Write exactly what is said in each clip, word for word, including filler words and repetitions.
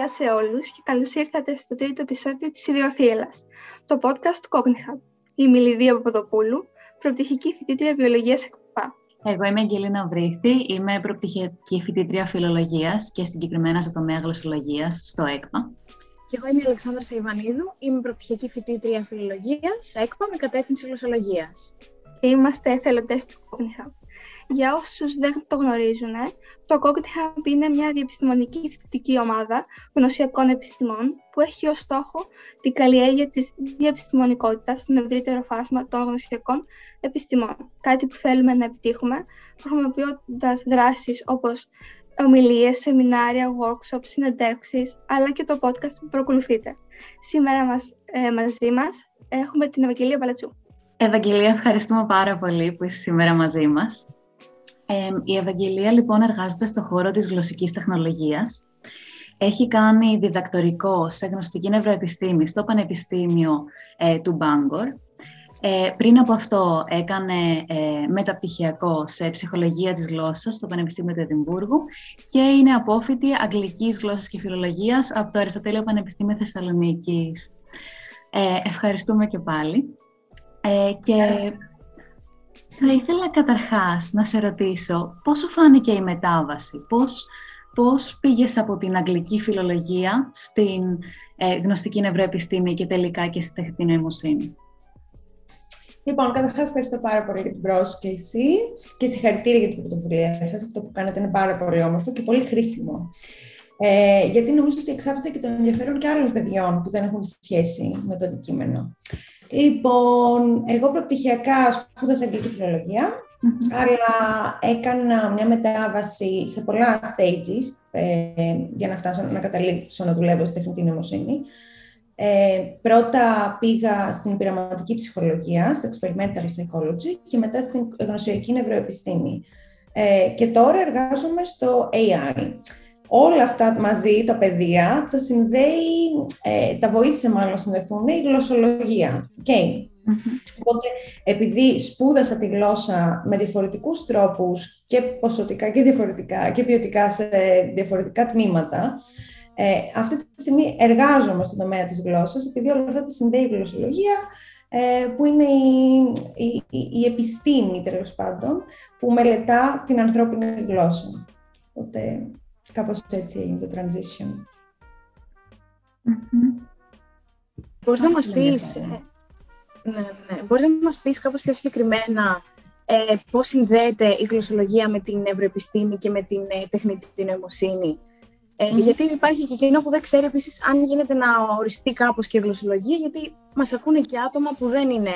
Γεια σε όλους και καλώς ήρθατε στο τρίτο επεισόδιο της Ιδεοθύελλας, το podcast του CogniHub. Είμαι η Λιβύη Παπαδοπούλου, προπτυχική φοιτήτρια βιολογίας ΕΚΠΑ. Εγώ είμαι η Αγγελίνα Βρύθη, είμαι προπτυχική φοιτήτρια φιλολογίας και συγκεκριμένα στο τομέα γλωσσολογίας στο ΕΚΠΑ. Και εγώ είμαι η Αλεξάνδρα Σαϊβανίδου, είμαι προπτυχική φοιτήτρια φιλολογίας, ΕΚΠΑ με κατεύθυνση γλωσσολογίας. Και είμαστε εθελοντές του CogniHub. Για όσους δεν το γνωρίζουν, το CogniHub είναι μια διεπιστημονική φοιτητική ομάδα γνωσιακών επιστημών που έχει ως στόχο την καλλιέργεια της διεπιστημονικότητας στον ευρύτερο φάσμα των γνωσιακών επιστημών. Κάτι που θέλουμε να επιτύχουμε χρησιμοποιώντας δράσεις όπως ομιλίες, σεμινάρια, workshops, συνεντεύξεις, αλλά και το podcast που προκολουθείτε. Σήμερα μας, ε, μαζί μας έχουμε την Ευαγγελία Παλατσού. Ευαγγελία, ευχαριστούμε πάρα πολύ που είσαι σήμερα μαζί μας. Ε, η Ευαγγελία, λοιπόν, εργάζεται στον χώρο της γλωσσικής τεχνολογίας. Έχει κάνει διδακτορικό σε γνωστική νευροεπιστήμη στο Πανεπιστήμιο ε, του Μπάγκορ. Ε, πριν από αυτό έκανε ε, μεταπτυχιακό σε ψυχολογία της γλώσσας στο Πανεπιστήμιο του Εδιμβούργου και είναι απόφοιτη αγγλικής γλώσσας και φιλολογίας από το Αριστοτέλειο Πανεπιστήμιο Θεσσαλονίκης. Ε, ευχαριστούμε και πάλι. Ε, και θα ήθελα καταρχάς να σε ρωτήσω πώς σου φάνηκε η μετάβαση, πώς, πώς πήγες από την αγγλική φιλολογία στην ε, γνωστική νευροεπιστήμη και τελικά και στη τεχνητή νοημοσύνη. Λοιπόν, καταρχάς ευχαριστώ πάρα πολύ για την πρόσκληση και συγχαρητήρια για την πρωτοβουλία σας. Αυτό που κάνετε είναι πάρα πολύ όμορφο και πολύ χρήσιμο. Ε, γιατί νομίζω ότι εξάπτεται και το ενδιαφέρον και άλλων παιδιών που δεν έχουν σχέση με το αντικείμενο. Λοιπόν, εγώ προπτυχιακά σπούδασα αγγλική φιλολογία, mm-hmm. αλλά έκανα μια μετάβαση σε πολλά stages ε, για να φτάσω να καταλήξω να δουλεύω στη τεχνητή νοημοσύνη. Ε, πρώτα πήγα στην πειραματική ψυχολογία, στο experimental psychology και μετά στην γνωσιακή νευροεπιστήμη. Ε, και τώρα εργάζομαι στο έι άι. Όλα αυτά μαζί, τα παιδεία, τα συνδέει, ε, τα βοήθησε μάλλον να συνδεθούν η γλωσσολογία. Okay. Mm-hmm. Οπότε, επειδή σπούδασα τη γλώσσα με διαφορετικούς τρόπους και ποσοτικά και διαφορετικά και ποιοτικά σε διαφορετικά τμήματα, ε, αυτή τη στιγμή εργάζομαι στον τομέα της γλώσσας, επειδή όλα αυτά τα συνδέει η γλωσσολογία, ε, που είναι η, η, η, η επιστήμη, τέλος πάντων, που μελετά την ανθρώπινη γλώσσα. Οπότε, κάπως έτσι έγινε το transition. Mm-hmm. Μπορείς να μας πεις, ναι, ναι. Μπορείς να μας πεις κάπως πιο συγκεκριμένα ε, πώς συνδέεται η γλωσσολογία με την νευροεπιστήμη και με την ε, τεχνητή νοημοσύνη. Ε, mm-hmm. Γιατί υπάρχει και εκείνο που δεν ξέρει επίσης αν γίνεται να οριστεί κάπως και η γλωσσολογία, γιατί μας ακούνε και άτομα που δεν είναι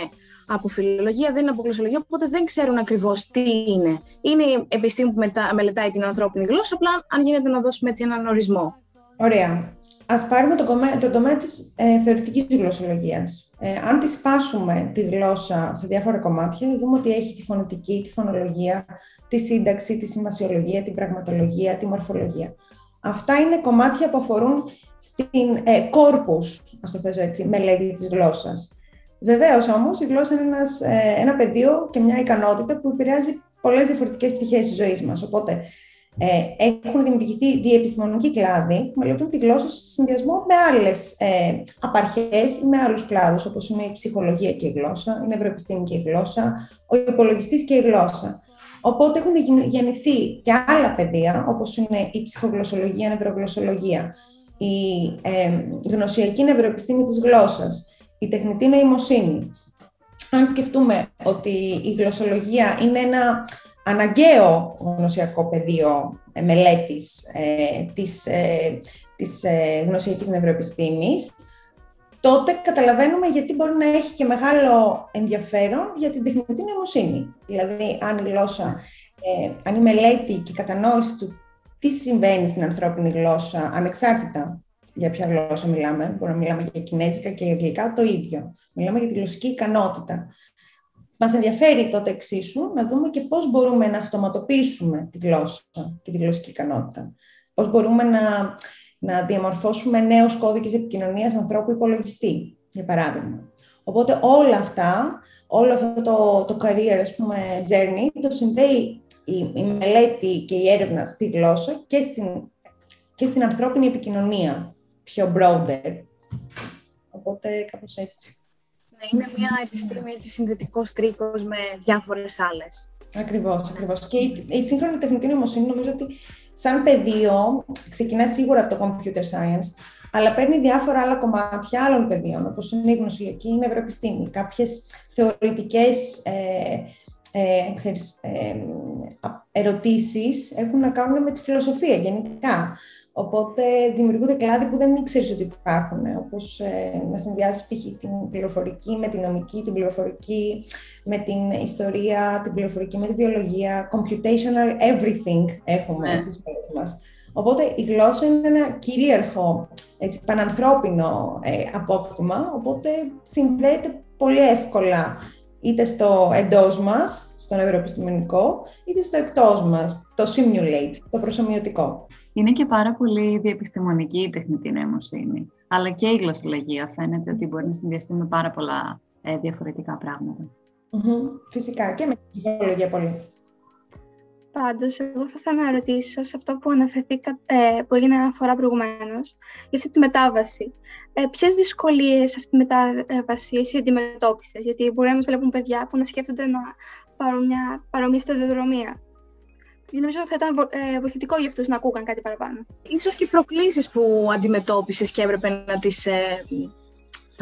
από φιλολογία, δεν είναι από γλωσσολογία, οπότε δεν ξέρουν ακριβώς τι είναι. Είναι η επιστήμη που μετα... μελετάει την ανθρώπινη γλώσσα, απλά αν γίνεται να δώσουμε έτσι έναν ορισμό. Ωραία. Ας πάρουμε τον κομμέ... το τομέα της ε, θεωρητικής γλωσσολογίας. Ε, αν τη σπάσουμε τη γλώσσα σε διάφορα κομμάτια, θα δούμε ότι έχει τη φωνητική, τη φωνολογία, τη σύνταξη, τη σημασιολογία, την πραγματολογία, τη μορφολογία. Αυτά είναι κομμάτια που αφορούν στην ε, κόρπους, ας το θέσω έτσι, μελέτη της γλώσσας. Βεβαίως όμως, η γλώσσα είναι ένας, ε, ένα πεδίο και μια ικανότητα που επηρεάζει πολλές διαφορετικές πτυχές της ζωής μας. Οπότε, ε, έχουν δημιουργηθεί διεπιστημονικοί κλάδοι που μελετούν τη γλώσσα σε συνδυασμό με άλλες ε, απαρχές ή με άλλους κλάδους, όπως είναι η ψυχολογία και η γλώσσα, η νευροεπιστήμη και η γλώσσα, ο υπολογιστής και η γλώσσα. Οπότε έχουν γεννηθεί και άλλα πεδία, όπως είναι η ψυχογλωσσολογία, η νευρογλωσσολογία, η ε, γνωσιακή νευροεπιστήμη της γλώσσας, η τεχνητή νοημοσύνη. Αν σκεφτούμε ότι η γλωσσολογία είναι ένα αναγκαίο γνωσιακό πεδίο μελέτης ε, της, ε, της ε, γνωσιακής νευροεπιστήμης, τότε καταλαβαίνουμε γιατί μπορεί να έχει και μεγάλο ενδιαφέρον για την τεχνητή νοημοσύνη. Δηλαδή, αν η γλώσσα, ε, αν η μελέτη και η κατανόηση του τι συμβαίνει στην ανθρώπινη γλώσσα, ανεξάρτητα για ποια γλώσσα μιλάμε, μπορούμε να μιλάμε για κινέζικα και αγγλικά, το ίδιο. Μιλάμε για τη γλωσσική ικανότητα. Μας ενδιαφέρει τότε εξίσου να δούμε και πώς μπορούμε να αυτοματοποιήσουμε τη γλώσσα και τη γλωσσική ικανότητα. Πώς μπορούμε να... να διαμορφώσουμε νέους κώδικες επικοινωνίας ανθρώπου υπολογιστή, για παράδειγμα. Οπότε όλα αυτά, όλο αυτό το, το career, ας πούμε, journey, το συνδέει η, η μελέτη και η έρευνα στη γλώσσα και στην και στην ανθρώπινη επικοινωνία, πιο broader. Οπότε κάπως έτσι. Να είναι μια επιστήμη έτσι, συνδετικός κρίκος με διάφορες άλλες. Ακριβώς, ακριβώς. Και η, η σύγχρονη τεχνητή νοημοσύνη νομίζω ότι σαν πεδίο ξεκινά σίγουρα από το computer science, αλλά παίρνει διάφορα άλλα κομμάτια άλλων πεδίων, όπως είναι η γνωσιακή, η νευροεπιστήμη, κάποιες θεωρητικές ε, ε, ξέρεις, ε, ερωτήσεις έχουν να κάνουν με τη φιλοσοφία γενικά. Οπότε δημιουργούνται κλάδοι που δεν ήξερες ότι υπάρχουν, όπως ε, να συνδυάσεις π.χ. την πληροφορική με την νομική, την πληροφορική με την ιστορία, την πληροφορική με τη βιολογία, computational everything έχουμε yeah. στις μέρες μας. Οπότε η γλώσσα είναι ένα κυρίαρχο, έτσι, πανανθρώπινο ε, απόκτημα, οπότε συνδέεται πολύ εύκολα είτε στο εντός μας, στο νευροεπιστημονικό, είτε στο εκτός μας, το simulate, το προσομοιωτικό. Είναι και πάρα πολύ διεπιστημονική η τεχνητή νοημοσύνη, αλλά και η γλωσσολογία φαίνεται ότι μπορεί να συνδυαστεί με πάρα πολλά ε, διαφορετικά πράγματα. Mm-hmm. Φυσικά, και με τη γλωσσολογία πολύ. Πάντως, εγώ θα ήθελα να ρωτήσω σε αυτό που αναφερθήκα, ε, που έγινε αναφορά προηγουμένως, για αυτή τη μετάβαση. Ε, ποιες δυσκολίες σε αυτή τη μετάβαση εσύ αντιμετώπισες, γιατί μπορεί να μας βλέπουν παιδιά που να σκέφτονται να πάρουν μια παρόμοια σταδιοδρομία. Νομίζω ότι θα ήταν βοηθητικό για αυτούς να ακούγαν κάτι παραπάνω. Ίσως και οι προκλήσεις που αντιμετώπισες και έπρεπε να τις ε,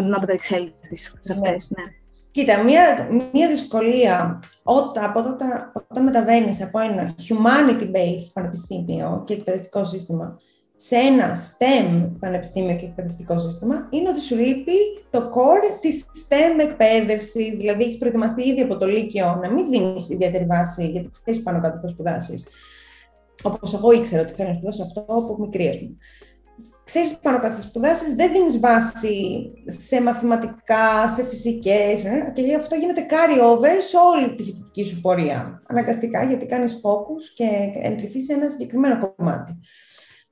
να τα εξέλιξεις σε αυτές. Ναι. Ναι. Κοίτα, μία, μία δυσκολία όταν, από όταν, όταν μεταβαίνεις από ένα humanity-based πανεπιστήμιο και εκπαιδευτικό σύστημα σε ένα STEM πανεπιστήμιο και εκπαιδευτικό σύστημα, είναι ότι σου λείπει το core της STEM εκπαίδευσης, δηλαδή έχεις προετοιμαστεί ήδη από το Λύκειο να μην δίνεις ιδιαίτερη βάση, γιατί ξέρεις πάνω κάτω θα σπουδάσεις. Όπως εγώ ήξερα ότι θέλω να σπουδάσω αυτό από μικρή μου. Ξέρεις πάνω κάτω θα σπουδάσεις, δεν δίνεις βάση σε μαθηματικά, σε φυσικές, και αυτό γίνεται carry over σε όλη τη φοιτητική σου πορεία. Αναγκαστικά, γιατί κάνεις focus και εντρυφείς σε ένα συγκεκριμένο κομμάτι.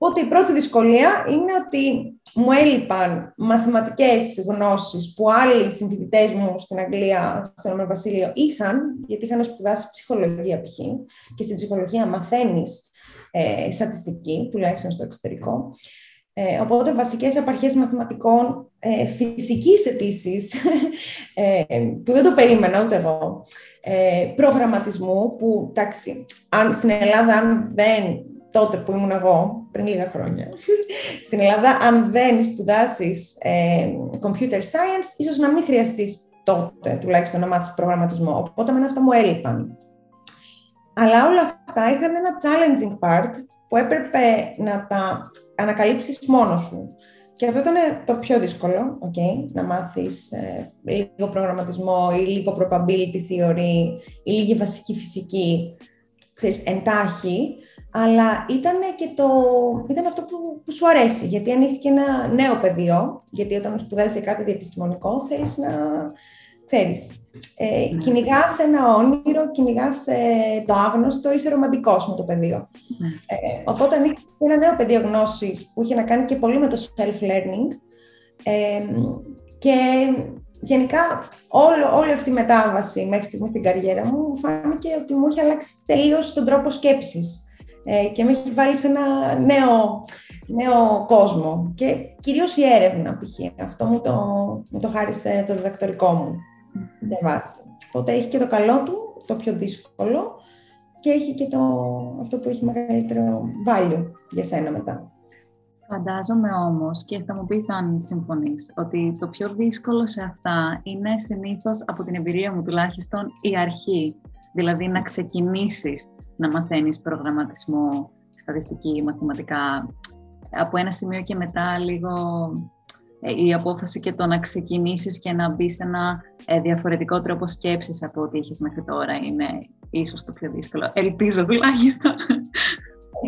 Οπότε η πρώτη δυσκολία είναι ότι μου έλειπαν μαθηματικές γνώσεις που άλλοι συμφοιτητές μου στην Αγγλία, στον Ηνωμένο Βασίλειο, είχαν, γιατί είχαν σπουδάσει ψυχολογία π.χ. και στην ψυχολογία μαθαίνεις ε, στατιστική, τουλάχιστον στο εξωτερικό. Ε, οπότε βασικές απαρχές μαθηματικών, ε, φυσικής επίσης, ε, που δεν το περίμενα ούτε εγώ, ε, προγραμματισμού, που τάξη, αν, στην Ελλάδα αν δεν... τότε που ήμουν εγώ, πριν λίγα χρόνια, στην Ελλάδα, αν δεν σπουδάσεις ε, computer science, ίσως να μην χρειαστείς τότε, τουλάχιστον να μάθεις προγραμματισμό. Οπότε, εμένα αυτά μου έλειπαν. Αλλά όλα αυτά είχαν ένα challenging part που έπρεπε να τα ανακαλύψεις μόνος σου. Και αυτό ήταν το πιο δύσκολο, okay, να μάθεις ε, λίγο προγραμματισμό ή λίγο probability theory ή λίγη βασική φυσική, ξέρεις, εντάχει. Αλλά ήταν και το, ήταν αυτό που, που σου αρέσει, γιατί ανοίχθηκε ένα νέο πεδίο, γιατί όταν σπουδάζεις και κάτι διεπιστημονικό θέλεις να, ξέρεις, ε, κυνηγάς ένα όνειρο, κυνηγάς ε, το άγνωστο, είσαι ρομαντικός με το πεδίο. Ε, οπότε ανοίχθηκε ένα νέο πεδίο γνώσης που είχε να κάνει και πολύ με το self-learning ε, και γενικά όλο, όλη αυτή η μετάβαση μέχρι στιγμή στην καριέρα μου μου φάνηκε ότι μου είχε αλλάξει τελείως τον τρόπο σκέψης. Και με έχει βάλει σε ένα νέο, νέο κόσμο. Και κυρίως η έρευνα, π.χ. Αυτό μου το, μου το χάρισε το διδακτορικό μου. Οπότε έχει και το καλό του, το πιο δύσκολο, και έχει και το, αυτό που έχει μεγαλύτερο value για σένα μετά. Φαντάζομαι όμως, και θα μου πεις αν συμφωνείς, ότι το πιο δύσκολο σε αυτά είναι συνήθως, από την εμπειρία μου τουλάχιστον, η αρχή. Δηλαδή να ξεκινήσεις να μαθαίνεις προγραμματισμό, στατιστική, μαθηματικά. Από ένα σημείο και μετά λίγο η απόφαση και το να ξεκινήσεις και να μπεις σε ένα διαφορετικό τρόπο σκέψης από ό,τι είχες μέχρι τώρα είναι ίσως το πιο δύσκολο. Ελπίζω τουλάχιστον.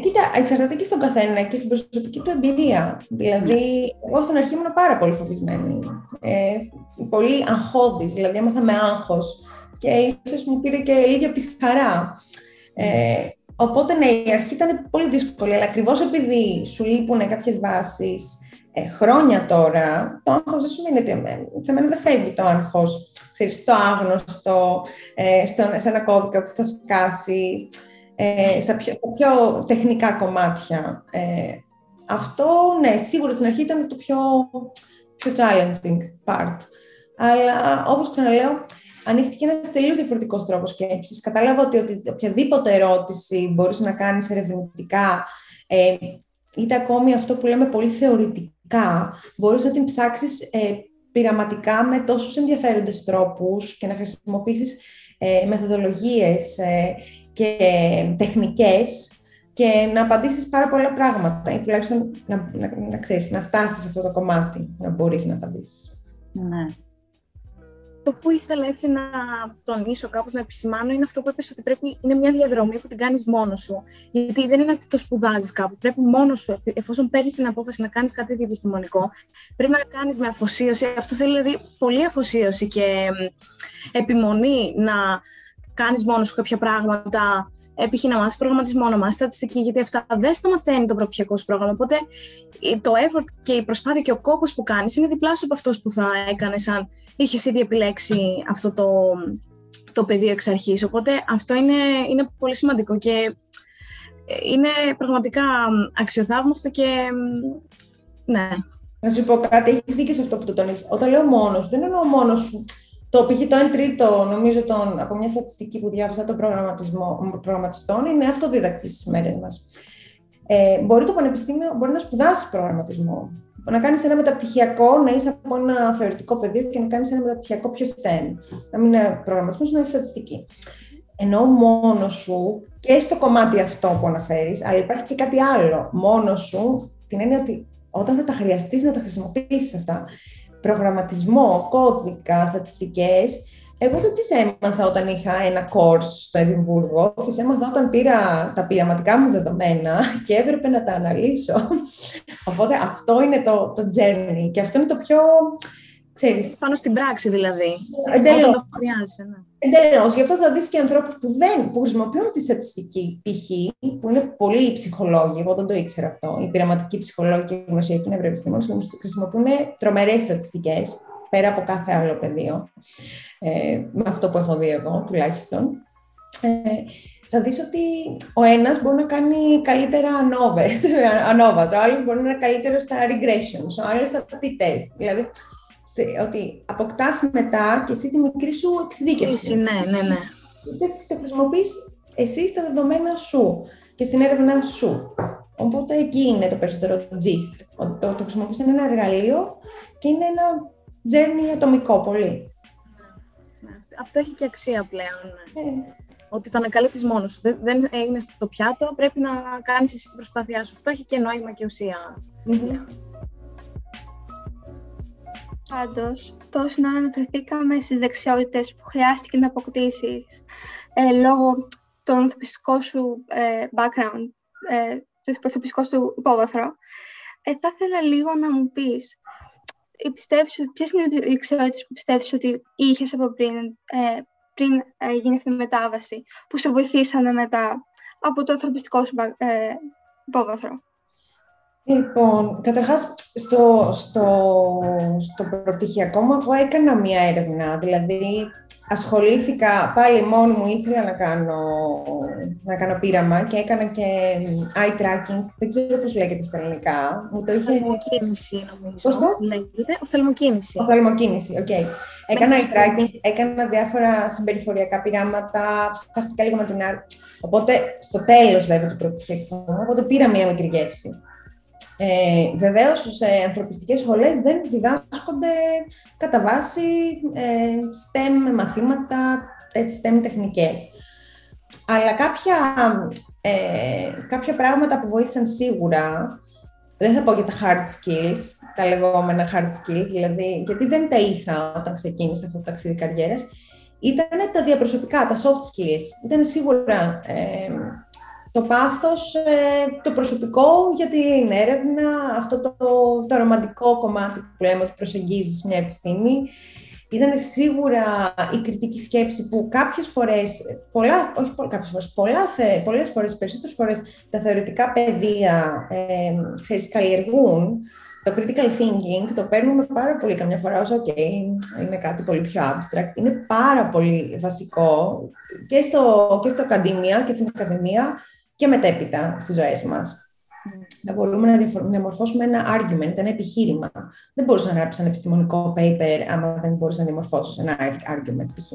Κοίτα, εξαρτάται και στον καθένα και στην προσωπική του εμπειρία. Δηλαδή, εγώ στην αρχή ήμουν πάρα πολύ φοβισμένη. Ε, πολύ αγχώδης, δηλαδή έμαθα με άγχος. Και ίσως μου πήρε και λίγη από τη χαρά. Ε, οπότε, ναι, η αρχή ήταν πολύ δύσκολη, αλλά ακριβώς επειδή σου λείπουν κάποιες βάσεις ε, χρόνια τώρα, το άγχος δεν σημαίνει ότι εμένα, σε μένα δεν φεύγει το άγχος, ξέρεις, στο άγνωστο, ε, στο, σε ένα κώδικα που θα σκάσει, ε, σε, πιο, σε πιο τεχνικά κομμάτια. Ε, Αυτό, ναι, σίγουρα στην αρχή ήταν το πιο, πιο challenging part. Αλλά, όπως ξαναλέω, ανοίχτηκε ένας τελείως διαφορετικός τρόπος σκέψης. Κατάλαβα ότι, ότι οποιαδήποτε ερώτηση μπορείς να κάνεις ερευνητικά, ε, είτε ακόμη αυτό που λέμε πολύ θεωρητικά, μπορείς να την ψάξεις ε, πειραματικά με τόσους ενδιαφέροντες τρόπους και να χρησιμοποιήσεις ε, μεθοδολογίες ε, και τεχνικές και να απαντήσεις πάρα πολλά πράγματα ή τουλάχιστον να, να, να ξέρεις, να φτάσεις σε αυτό το κομμάτι, να μπορείς να απαντήσεις. Ναι. Το που ήθελα έτσι να τονίσω κάπως, να επισημάνω, είναι αυτό που είπες ότι πρέπει, είναι μια διαδρομή που την κάνεις μόνος σου. Γιατί δεν είναι ότι το σπουδάζεις κάπου. Πρέπει μόνος σου, εφόσον παίρνεις την απόφαση να κάνεις κάτι διεπιστημονικό, πρέπει να κάνεις με αφοσίωση. Αυτό θέλει δηλαδή πολλή αφοσίωση και επιμονή να κάνεις μόνος σου κάποια πράγματα. Π.χ. να μάθεις προγραμματισμό, να μάθεις στατιστική, γιατί αυτά δεν στο μαθαίνει το προπτυχιακό σου πρόγραμμα. Οπότε το effort και η προσπάθεια και ο κόπος που κάνεις είναι διπλάσιο από αυτός που θα έκανες αν είχες ήδη επιλέξει αυτό το, το πεδίο εξ αρχής. Οπότε αυτό είναι, είναι πολύ σημαντικό και είναι πραγματικά αξιοθαύμαστο και ναι. Να σου πω κάτι, έχεις δίκιο σε αυτό που το τονίζεις. Όταν λέω μόνος, δεν εννοώ μόνος σου. Το π.χ. το εν τρίτο, νομίζω, τον, από μια στατιστική που διάβασα των προγραμματιστών, είναι αυτοδίδακτη στις μέρες μας. Ε, μπορεί το πανεπιστήμιο μπορεί να σπουδάσεις προγραμματισμό, να κάνεις ένα μεταπτυχιακό, να είσαι από ένα θεωρητικό πεδίο και να κάνεις ένα μεταπτυχιακό πιο STEM. Να μην είναι προγραμματισμός, να είσαι στατιστική. Εννοώ μόνο σου και στο κομμάτι αυτό που αναφέρεις, αλλά υπάρχει και κάτι άλλο. Μόνο σου, την έννοια ότι όταν θα τα χρειαστείς να τα χρησιμοποιήσεις αυτά. Προγραμματισμό, κώδικα, στατιστικές. Εγώ δεν τις έμαθα όταν είχα ένα course στο Εδιμβούργο. Τις έμαθα όταν πήρα τα πειραματικά μου δεδομένα και έπρεπε να τα αναλύσω. Οπότε αυτό είναι το, το journey και αυτό είναι το πιο, ξέρεις... Πάνω στην πράξη δηλαδή. Εντελώς. Εντελώς. Γι' αυτό θα δεις και ανθρώπους που, δεν, που χρησιμοποιούν τη στατιστική π.χ. που είναι πολλοί ψυχολόγοι, εγώ δεν το ήξερα αυτό, οι πειραματικοί ψυχολόγοι και οι γνωσιακοί νευροεπιστήμονες χρησιμοποιούν τρομερές στατιστικές, πέρα από κάθε άλλο πεδίο, ε, με αυτό που έχω δει εγώ τουλάχιστον. Ε, θα δεις ότι ο ένας μπορεί να κάνει καλύτερα ανόβες, ανόβας, ο άλλος μπορεί να είναι καλύτερο στα regressions, ο άλλος στα t-test, δηλαδή... ότι αποκτάς μετά και εσύ τη μικρή σου εξειδίκευση. Ναι, ναι, ναι. Και χρησιμοποιείς εσύ στα δεδομένα σου και στην έρευνά σου. Οπότε εκεί είναι το περισσότερο gist. Ότι το, το χρησιμοποιείς είναι ένα εργαλείο και είναι ένα journey ατομικό πολύ. Αυτό έχει και αξία πλέον. Ε. Ότι το ανακαλύπτεις μόνος σου. Δεν είναι στο πιάτο, πρέπει να κάνεις εσύ την προσπάθειά σου. Αυτό έχει και νόημα και ουσία. Mm-hmm. Πάντως, τόση ώρα αναφερθήκαμε στις δεξιότητες που χρειάστηκε να αποκτήσεις ε, λόγω των ανθρωπιστικών σου ε, background, ε, του προσωπικού σου υπόβαθρο. Ε, θα ήθελα λίγο να μου πεις, ποιες είναι οι δεξιότητες που πιστεύεις ότι είχες από πριν, ε, πριν ε, γίνει αυτή η μετάβαση, που σε βοηθήσανε μετά από το ανθρωπιστικό σου ε, υπόβαθρο. Λοιπόν, καταρχάς, στο, στο, στο προπτυχιακό μου, εγώ έκανα μία έρευνα, δηλαδή ασχολήθηκα, πάλι μόνη μου ήθελα να κάνω, να κάνω πείραμα και έκανα και eye tracking, δεν ξέρω πώς λέγεται στα ελληνικά. Οφθαλμοκίνηση, νομίζω. Πώς, πώς? Λέγεται, οφθαλμοκίνηση. Οφθαλμοκίνηση, οκ. Okay. Έκανα eye tracking, έκανα διάφορα συμπεριφοριακά πειράματα, ψάχτηκα λίγο με την άρ... Οπότε, στο τέλος, βέβαια, του προπτυχιακού μου, οπότε πήρα μία μικρή γεύση. Ε, βεβαίως, σε ανθρωπιστικές σχολές δεν διδάσκονται κατά βάση ε, STEM μαθήματα, STEM τεχνικές. Αλλά κάποια, ε, κάποια πράγματα που βοήθησαν σίγουρα, δεν θα πω για τα hard skills, τα λεγόμενα hard skills, δηλαδή, γιατί δεν τα είχα όταν ξεκίνησα αυτό το ταξίδι καριέρας, ήταν τα διαπροσωπικά, τα soft skills. Ήταν σίγουρα... Ε, το πάθος, το προσωπικό, γιατί είναι έρευνα, αυτό το, το ρομαντικό κομμάτι που λέμε ότι προσεγγίζεις μια επιστήμη. Ήταν σίγουρα η κριτική σκέψη που κάποιες φορές, πολλά, όχι κάποιες φορές, πολλά, πολλές φορές, περισσότερες φορές, τα θεωρητικά πεδία, ε, ξέρεις, καλλιεργούν. Το critical thinking το παίρνουμε πάρα πολύ καμιά φορά ως ok, είναι κάτι πολύ πιο abstract. Είναι πάρα πολύ βασικό και στο, και στο ακαδημία, και στην ακαδημία, και μετέπειτα στις ζωές μας. Να μπορούμε να διαμορφώσουμε ένα argument, ένα επιχείρημα. Δεν μπορείς να γράψεις ένα επιστημονικό paper άμα δεν μπορείς να διαμορφώσεις ένα argument, π.χ.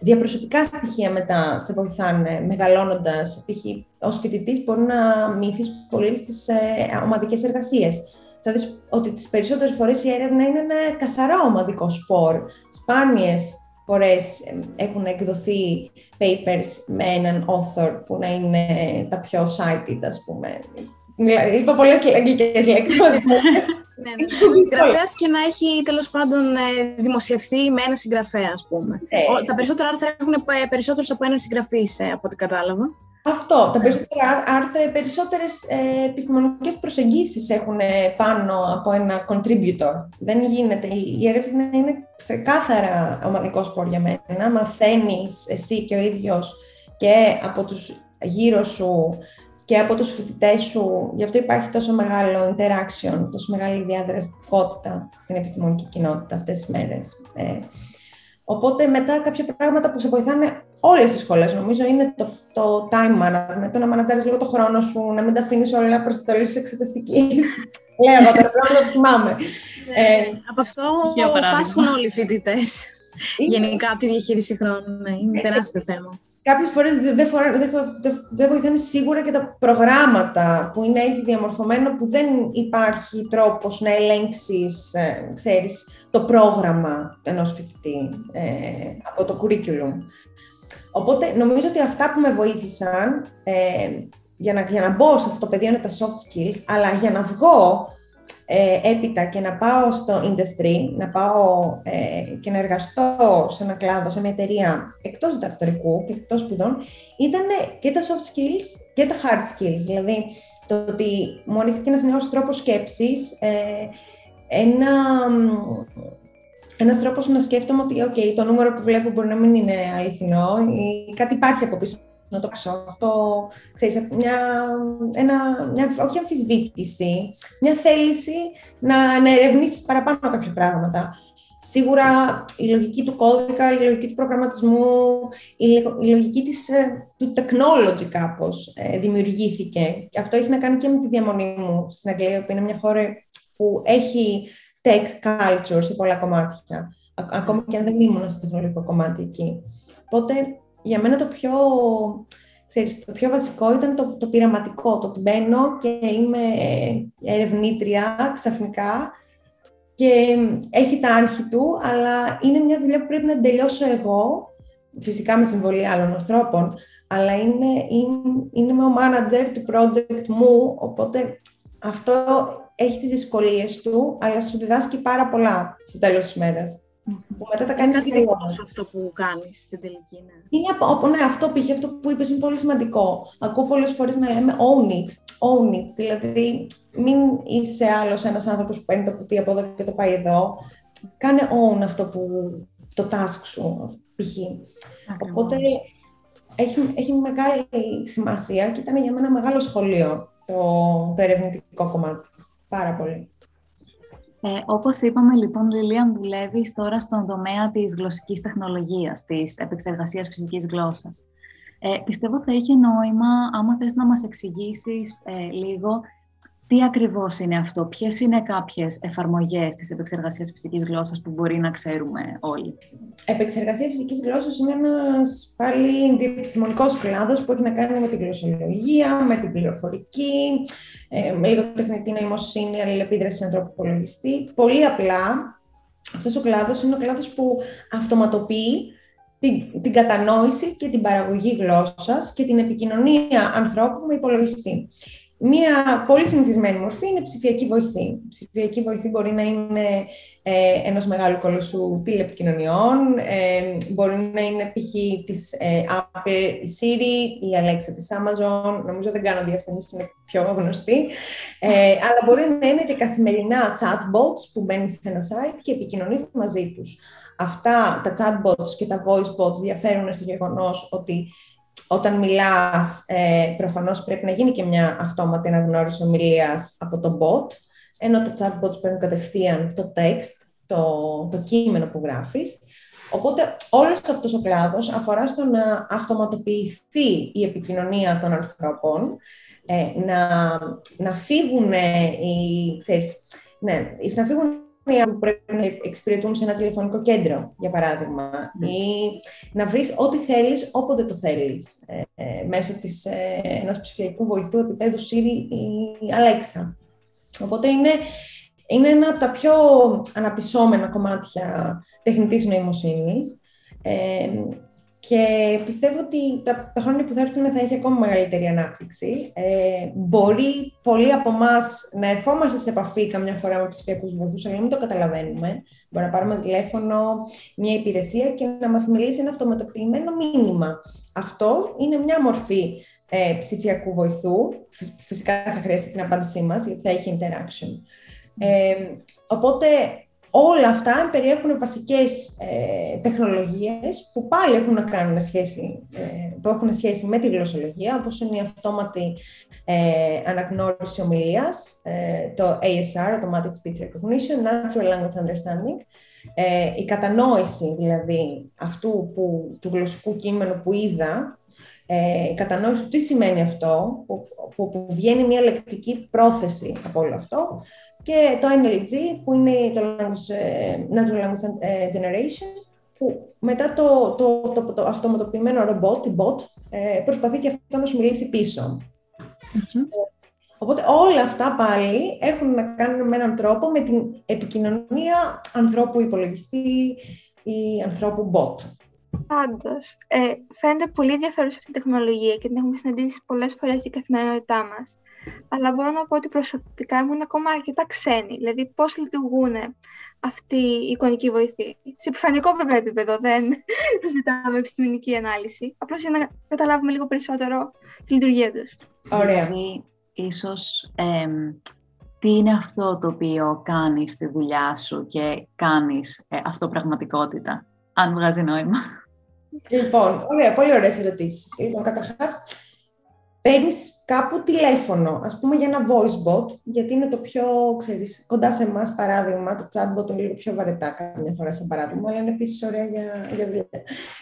Διαπροσωπικά στοιχεία μετά σε βοηθάνε μεγαλώνοντας. Π.χ. ως φοιτητής μπορεί να μυθείς πολύ στις ε, ομαδικές εργασίες. Θα δεις ότι τις περισσότερες φορές η έρευνα είναι ένα καθαρά ομαδικό σπορ. Σπάνιες φορές έχουν εκδοθεί papers με έναν author που να είναι τα πιο cited, ας πούμε. Είπα πολλές αγγλικές λέξεις. Ναι, ναι. Συγγραφέας και να έχει τέλος πάντων δημοσιευθεί με ένα συγγραφέα, ας πούμε. Ε, τα περισσότερα άρθρα έχουν περισσότερους από έναν συγγραφή, από ό,τι κατάλαβα. Αυτό. Τα περισσότερα άρθρα, οι περισσότερες ε, επιστημονικές προσεγγίσεις έχουν πάνω από ένα contributor. Δεν γίνεται. Η έρευνα είναι ξεκάθαρα ομαδικό σπορ για μένα. Μαθαίνεις εσύ και ο ίδιος και από τους γύρω σου και από τους φοιτητές σου. Γι' αυτό υπάρχει τόσο μεγάλο interaction, τόσο μεγάλη διαδραστικότητα στην επιστημονική κοινότητα αυτές τις μέρες. Ε, οπότε μετά κάποια πράγματα που σε βοηθάνε όλες τις σχολές, νομίζω, είναι το, το time management, το να μανατζάρεις λίγο το χρόνο σου, να μην τα αφήνεις όλα προς τη στολή της εξεταστικής. Λέω, τα πράγματα που θυμάμαι. Ε, από αυτό πάσχουν όλοι οι φοιτητές. Γενικά, τη διαχείριση χρόνου, ναι, είναι τεράστιο θέμα. Κάποιες φορές δεν δε βοηθάνε σίγουρα και τα προγράμματα που είναι έτσι διαμορφωμένα, που δεν υπάρχει τρόπος να ελέγξεις, ε, ξέρεις, το πρόγραμμα ενός φοιτητή ε, από το curriculum. Οπότε, νομίζω ότι αυτά που με βοήθησαν ε, για, να, για να μπω σε αυτό το πεδίο είναι τα soft skills, αλλά για να βγω ε, έπειτα και να πάω στο industry, να πάω ε, και να εργαστώ σε ένα κλάδο, σε μια εταιρεία εκτός διδακτορικού και εκτός σπουδών, ήταν και τα soft skills και τα hard skills. Δηλαδή, το ότι μου ανοίχθηκε ένας νέος τρόπος σκέψης, ε, ένα... Ένας τρόπος να σκέφτομαι ότι okay, το νούμερο που βλέπω μπορεί να μην είναι αληθινό ή κάτι υπάρχει από πίσω, να το ξέρω. Αυτό, ξέρεις, μια, ένα, μια, όχι αμφισβήτηση, μια θέληση να, να ερευνήσεις παραπάνω κάποια πράγματα. Σίγουρα η λογική του κώδικα, η λογική του προγραμματισμού, η, η λογική της, του technology κάπως δημιουργήθηκε. Και αυτό έχει να κάνει και με τη διαμονή μου στην Αγγλία, που είναι μια χώρα που έχει tech culture σε πολλά κομμάτια, ακόμα και αν δεν ήμουν στο τεχνολογικό κομμάτι εκεί. Οπότε, για μένα το πιο, ξέρεις, το πιο βασικό ήταν το, το πειραματικό, το ότι μπαίνω και είμαι ερευνήτρια ξαφνικά και έχει τα άρχη του, αλλά είναι μια δουλειά που πρέπει να τελειώσω εγώ, φυσικά με συμβολή άλλων ανθρώπων, αλλά είμαι είμαι ο manager του project μου, οπότε αυτό έχει τις δυσκολίες του, αλλά σου διδάσκει πάρα πολλά στο τέλος της ημέρας. Mm-hmm. Που μετά τα κάνεις κάτι δικό σου αυτό που κάνεις στην τελική. Ναι. Είναι από, ναι, αυτό πήγε, αυτό που είπες είναι πολύ σημαντικό. Ακούω πολλές φορές να λέμε own it, own it. Δηλαδή, μην είσαι άλλος ένας άνθρωπος που παίρνει το κουτί από εδώ και το πάει εδώ. Κάνε own αυτό που, το task σου, π.χ. Οπότε, έχει, έχει μεγάλη σημασία και ήταν για μένα μεγάλο σχολείο το, το ερευνητικό κομμάτι. Πάρα πολύ. Ε, όπως είπαμε, λοιπόν, Λιλίαν, δουλεύεις τώρα στον τομέα της γλωσσικής τεχνολογίας, της επεξεργασίας φυσικής γλώσσας. Ε, πιστεύω θα είχε νόημα, άμα θες να μας εξηγήσεις ε, λίγο τι ακριβώς είναι αυτό, ποιες είναι κάποιες εφαρμογές της επεξεργασίας φυσικής γλώσσας που μπορεί να ξέρουμε όλοι. Επεξεργασία φυσικής γλώσσας είναι ένας πάλι επιστημονικός κλάδος που έχει να κάνει με την γλωσσολογία, με την πληροφορική, με λίγο τεχνητή νοημοσύνη, αλληλεπίδραση ανθρώπου υπολογιστή. Πολύ απλά, αυτός ο κλάδος είναι ο κλάδος που αυτοματοποιεί την, την κατανόηση και την παραγωγή γλώσσας και την επικοινωνία ανθρώπου με υπολογιστή. Μία πολύ συνηθισμένη μορφή είναι ψηφιακή βοηθή. Η ψηφιακή βοηθή μπορεί να είναι ε, ενός μεγάλου κολοσσού τηλεπικοινωνιών, ε, μπορεί να είναι π.χ. της ε, Apple, η Siri, η Alexa της Amazon, νομίζω δεν κάνω διαφήμιση, είναι πιο γνωστή, ε, αλλά μπορεί να είναι και καθημερινά chatbots που μπαίνεις σε ένα site και επικοινωνείς μαζί τους. Αυτά τα chatbots και τα voicebots διαφέρουν στο γεγονός ότι όταν μιλάς, ε, προφανώς πρέπει να γίνει και μια αυτόματη αναγνώριση ομιλίας από το bot, ενώ τα chatbots παίρνουν κατευθείαν το text, το, το κείμενο που γράφεις. Οπότε, όλος αυτός ο κλάδος αφορά στο να αυτοματοποιηθεί η επικοινωνία των ανθρώπων, ε, να, να φύγουν οι, ξέρεις, ναι, να φύγουν που πρέπει να εξυπηρετούν σε ένα τηλεφωνικό κέντρο, για παράδειγμα, mm. ή να βρεις ό,τι θέλεις, όποτε το θέλεις, ε, μέσω της, ε, ενός ψηφιακού βοηθού επίπεδου Siri ή Alexa. Οπότε είναι, είναι ένα από τα πιο αναπτυσσόμενα κομμάτια τεχνητής νοημοσύνης ε, και πιστεύω ότι τα, τα χρόνια που θα έρθουν θα έχει ακόμα μεγαλύτερη ανάπτυξη. Ε, μπορεί πολλοί από εμάς να ερχόμαστε σε επαφή καμιά φορά με ψηφιακούς βοηθούς, αλλά μην το καταλαβαίνουμε. Μπορεί να πάρουμε τηλέφωνο μια υπηρεσία και να μας μιλήσει ένα αυτοματοποιημένο μήνυμα. Αυτό είναι μια μορφή ε, ψηφιακού βοηθού. Φυσικά θα χρειαστεί την απάντησή μας, γιατί θα έχει interaction. Ε, οπότε... Όλα αυτά περιέχουν βασικές ε, τεχνολογίες που πάλι έχουν να κάνουν σχέση, ε, που έχουν σχέση με τη γλωσσολογία, όπως είναι η αυτόματη ε, αναγνώριση ομιλίας, ε, το έι ες αρ, Automatic Speech Recognition, Natural Language Understanding, ε, η κατανόηση δηλαδή αυτού που, του γλωσσικού κείμενου που είδα, ε, η κατανόηση του τι σημαίνει αυτό, που, που, που βγαίνει μια λεκτική πρόθεση από όλο αυτό, και το εν ελ τζι, που είναι το Natural Language Generation, που μετά το, το, το, το, το αυτοματοποιημένο ρομπότ, η bot, προσπαθεί και αυτό να σου μιλήσει πίσω. Mm-hmm. Οπότε όλα αυτά πάλι έχουν να κάνουν με έναν τρόπο με την επικοινωνία ανθρώπου υπολογιστή ή ανθρώπου bot. Πάντως, ε, φαίνεται πολύ ενδιαφέρουσα αυτή η τεχνολογία και την έχουμε συναντήσει πολλές φορές στην καθημερινότητά μας. Αλλά μπορώ να πω ότι προσωπικά ήμουν ακόμα αρκετά ξένοι. Δηλαδή, πώς λειτουργούν αυτοί οι εικονικοί βοηθοί. Σε επιφανειακό βέβαια επίπεδο, δεν ζητάμε επιστημονική ανάλυση. Απλώς για να καταλάβουμε λίγο περισσότερο τη λειτουργία τους. Ωραία. Δηλαδή, ίσως ε, τι είναι αυτό το οποίο κάνεις στη δουλειά σου και κάνεις ε, αυτοπραγματικότητα, αν βγάζει νόημα. Λοιπόν, ωραία, πολύ ωραίες ερωτήσεις. Λοιπόν, καταρχάς, παίρνεις κάπου τηλέφωνο, ας πούμε για ένα voice bot, γιατί είναι το πιο, ξέρεις, κοντά σε εμάς παράδειγμα, το chatbot είναι λίγο πιο βαρετά καμιά φορά σαν παράδειγμα, αλλά είναι επίσης ωραία για, για δουλειά.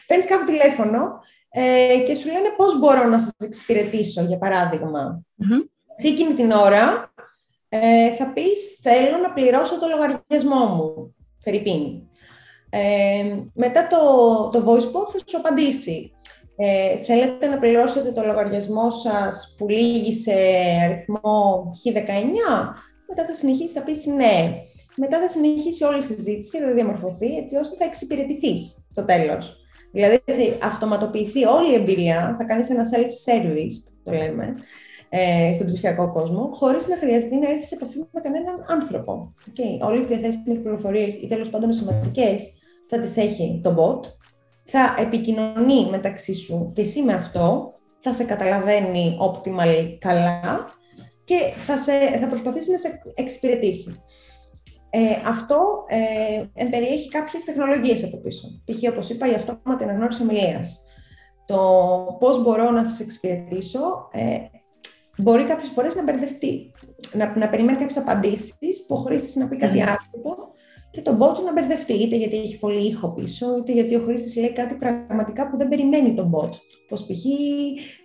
Παίρνεις κάπου τηλέφωνο ε, και σου λένε πώς μπορώ να σας εξυπηρετήσω, για παράδειγμα. Mm-hmm. Σε εκείνη την ώρα ε, θα πεις θέλω να πληρώσω το λογαριασμό μου, φερειπίνη. Ε, μετά το, το voice bot θα σου απαντήσει. Ε, θέλετε να πληρώσετε το λογαριασμό σας που λύγει σε αριθμό χ δεκαεννιά, μετά θα συνεχίσει, θα πεις ναι. Μετά θα συνεχίσει όλη η συζήτηση, θα διαμορφωθεί έτσι ώστε θα εξυπηρετηθείς στο τέλος. Δηλαδή θα αυτοματοποιηθεί όλη η εμπειρία, θα κάνεις ένα self-service, το λέμε, ε, στον ψηφιακό κόσμο, χωρίς να χρειαστεί να έρθεις σε επαφή με κανέναν άνθρωπο. Okay. Όλες τις διαθέσιμες πληροφορίες ή τέλος πάντων σημαντικές θα τις έχει το bot. Θα επικοινωνεί μεταξύ σου και εσύ με αυτό, θα σε καταλαβαίνει optimal καλά και θα, σε, θα προσπαθήσει να σε εξυπηρετήσει. Ε, αυτό ε, περιέχει κάποιες τεχνολογίες από πίσω. Π.χ. όπως είπα, η αυτόματη αναγνώριση ομιλίας. Το πώς μπορώ να σας εξυπηρετήσω ε, μπορεί κάποιες φορές να μπερδευτεί, να, να περιμένει κάποιες απαντήσεις που χωρίς να πει κάτι mm. άσχετο, και τον bot να μπερδευτεί, είτε γιατί έχει πολύ ήχο πίσω, είτε γιατί ο χρήστης λέει κάτι πραγματικά που δεν περιμένει τον bot. Πως π.χ.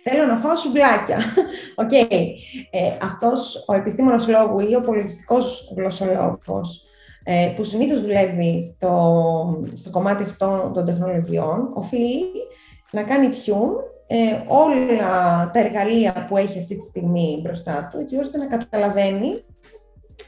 θέλω να φάω σουβλάκια. Okay. Ε, αυτός ο επιστήμονος λόγου ή ο υπολογιστικός γλωσσολόγος ε, που συνήθως δουλεύει στο, στο κομμάτι αυτών των τεχνολογιών, οφείλει να κάνει tune ε, όλα τα εργαλεία που έχει αυτή τη στιγμή μπροστά του, έτσι ώστε να καταλαβαίνει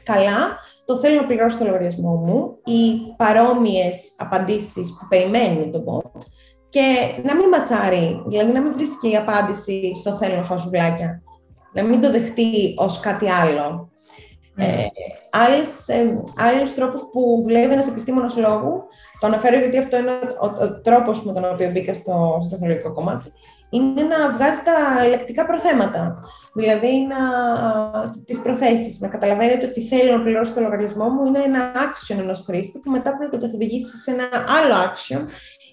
καλά, το θέλω να πληρώσω το λογαριασμό μου, οι παρόμοιες απαντήσεις που περιμένει το bot και να μην ματσάρει, δηλαδή να μην βρίσκει η απάντηση στο θέλω να φάω σουβλάκια, να μην το δεχτεί ως κάτι άλλο. Mm. Ε, άλλες, ε, άλλους τρόπους που δουλεύει ένας επιστήμονος λόγου, το αναφέρω γιατί αυτό είναι ο, ο, ο τρόπος με τον οποίο μπήκα στο, στο τεχνολογικό κομμάτι, είναι να βγάζει τα λεκτικά προθέματα. Δηλαδή, να, τις προθέσεις, να καταλαβαίνετε ότι θέλω να πληρώσω το λογαριασμό μου είναι ένα action ενός χρήστη που μετά πρέπει να τον καθοδηγήσει σε ένα άλλο action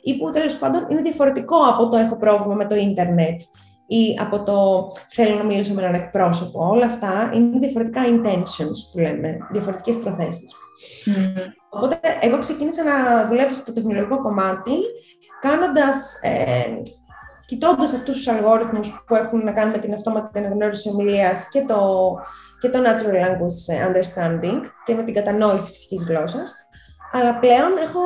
ή που τέλος πάντων είναι διαφορετικό από το έχω πρόβλημα με το ίντερνετ ή από το θέλω να μιλήσω με έναν εκπρόσωπο. Όλα αυτά είναι διαφορετικά intentions που λέμε, διαφορετικές προθέσεις. Mm. Οπότε, εγώ ξεκίνησα να δουλεύω στο τεχνολογικό κομμάτι κάνοντας... Ε, κοιτώντας αυτούς τους αλγόριθμους που έχουν να κάνουν με την αυτόματη αναγνώριση ομιλίας και το, και το natural language understanding και με την κατανόηση φυσικής γλώσσας. Αλλά πλέον έχω,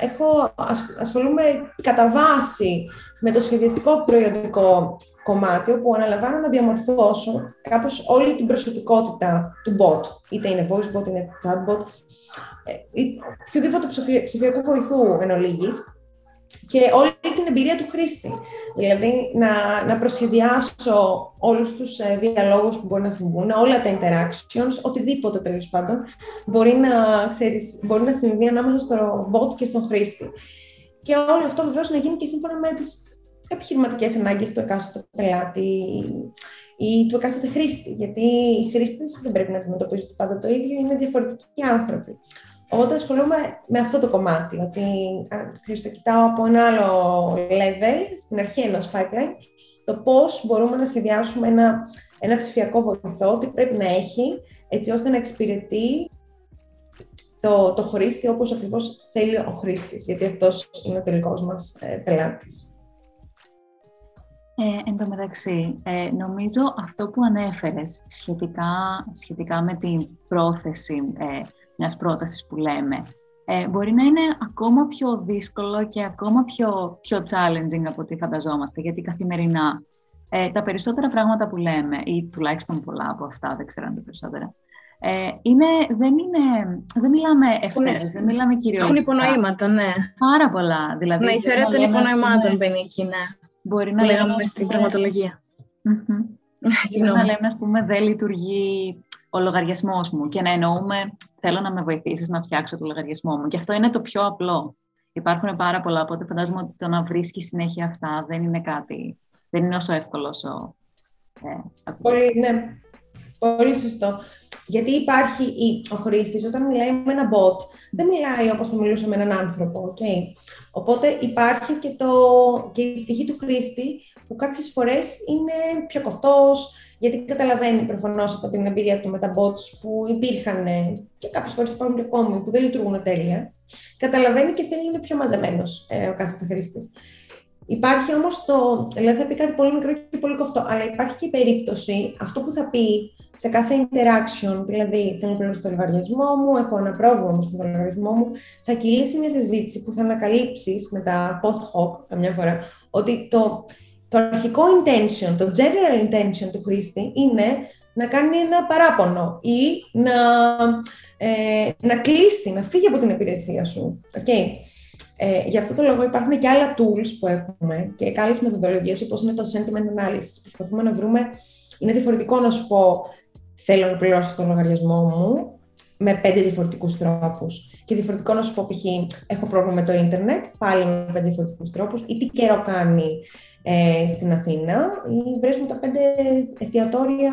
έχω ασχολούμαι κατά βάση με το σχεδιαστικό προϊοντικό κομμάτι, όπου αναλαμβάνω να διαμορφώσω κάπως όλη την προσωπικότητα του bot, είτε είναι voice bot, είναι chatbot, οποιοδήποτε ψηφιακού βοηθού εν ολίγης, και όλη την εμπειρία του χρήστη. Δηλαδή, να, να προσχεδιάσω όλους τους ε, διαλόγους που μπορεί να συμβούν, όλα τα interactions, οτιδήποτε τέλος πάντων μπορεί να, ξέρεις, μπορεί να συμβεί ανάμεσα στο bot και στον χρήστη. Και όλο αυτό βεβαίως να γίνει και σύμφωνα με τις επιχειρηματικές ανάγκες του εκάστοτε πελάτη ή του εκάστοτε χρήστη. Γιατί οι χρήστες δεν πρέπει να αντιμετωπίζουν πάντα το ίδιο, είναι διαφορετικοί άνθρωποι. Οπότε ασχολούμαι με αυτό το κομμάτι, ότι το κοιτάω από ένα άλλο level, στην αρχή ενός pipeline, το πώς μπορούμε να σχεδιάσουμε ένα, ένα ψηφιακό βοηθό, τι πρέπει να έχει, έτσι ώστε να εξυπηρετεί το, το χρήστη όπως ακριβώς θέλει ο χρήστης, γιατί αυτός είναι ο τελικός μας ε, πελάτης. Ε, εν τω μεταξύ, ε, νομίζω αυτό που ανέφερες σχετικά, σχετικά με την πρόθεση ε, μιας πρότασης που λέμε, ε, μπορεί να είναι ακόμα πιο δύσκολο και ακόμα πιο, πιο challenging από ό,τι φανταζόμαστε, γιατί καθημερινά ε, τα περισσότερα πράγματα που λέμε, ή τουλάχιστον πολλά από αυτά, δεν ξέρω αν τα περισσότερα, ε, είναι, δεν, είναι, δεν μιλάμε ευθέρες, δεν μιλάμε κυριολεκτικά. Έχουν υπονοήματα, ναι. Πάρα πολλά, δηλαδή. Ναι, η θεωρία των υπονοημάτων μπαίνει εκεί, ναι. Μπορεί να λέγαμε πούμε... στην πραγματολογία. Mm-hmm. Μπορεί να λέμε, ας πούμε, δεν λειτουργεί ο λογαριασμός μου και να εννοούμε θέλω να με βοηθήσεις να φτιάξω το λογαριασμό μου. Και αυτό είναι το πιο απλό. Υπάρχουν πάρα πολλά, οπότε φαντάζομαι ότι το να βρίσκει συνέχεια αυτά δεν είναι κάτι, δεν είναι όσο εύκολο όσο... Ε, πολύ, ναι, πολύ σωστό. Γιατί υπάρχει η, ο χρήστης, όταν μιλάει με ένα bot, δεν μιλάει όπως θα μιλούσε με έναν άνθρωπο, okay? Οπότε υπάρχει και, το, και η πτυχή του χρήστη, που κάποιες φορές είναι πιο κοφτός, γιατί καταλαβαίνει προφανώς από την εμπειρία του με τα bots που υπήρχαν και κάποιες φορές υπάρχουν και ακόμη που δεν λειτουργούν τέλεια. Καταλαβαίνει και θέλει να είναι πιο μαζεμένος ε, ο κάθε χρήστης. Υπάρχει όμως το, δηλαδή θα πει κάτι πολύ μικρό και πολύ κοφτό, αλλά υπάρχει και η περίπτωση, αυτό που θα πει σε κάθε interaction, δηλαδή θέλω να πληρώσω το λογαριασμό μου, έχω ένα πρόβλημα όμως με το λογαριασμό μου, θα κυλήσει μια συζήτηση που θα ανακαλύψεις με τα post hoc, καμιά φορά, ότι το, το αρχικό intention, το general intention του χρήστη είναι να κάνει ένα παράπονο ή να, ε, να κλείσει, να φύγει από την υπηρεσία σου. Okay. Ε, γι' αυτό το λόγο υπάρχουν και άλλα tools που έχουμε και άλλες μεθοδολογίες, όπως είναι το sentiment analysis. Προσπαθούμε να βρούμε, είναι διαφορετικό να σου πω θέλω να πληρώσω τον λογαριασμό μου με πέντε διαφορετικούς τρόπους. Και διαφορετικό να σου πω, π.χ. έχω πρόβλημα με το ίντερνετ, πάλι με πέντε διαφορετικούς τρόπους, ή τι καιρό κάνει ε, στην Αθήνα, ή βρες μου τα πέντε εστιατόρια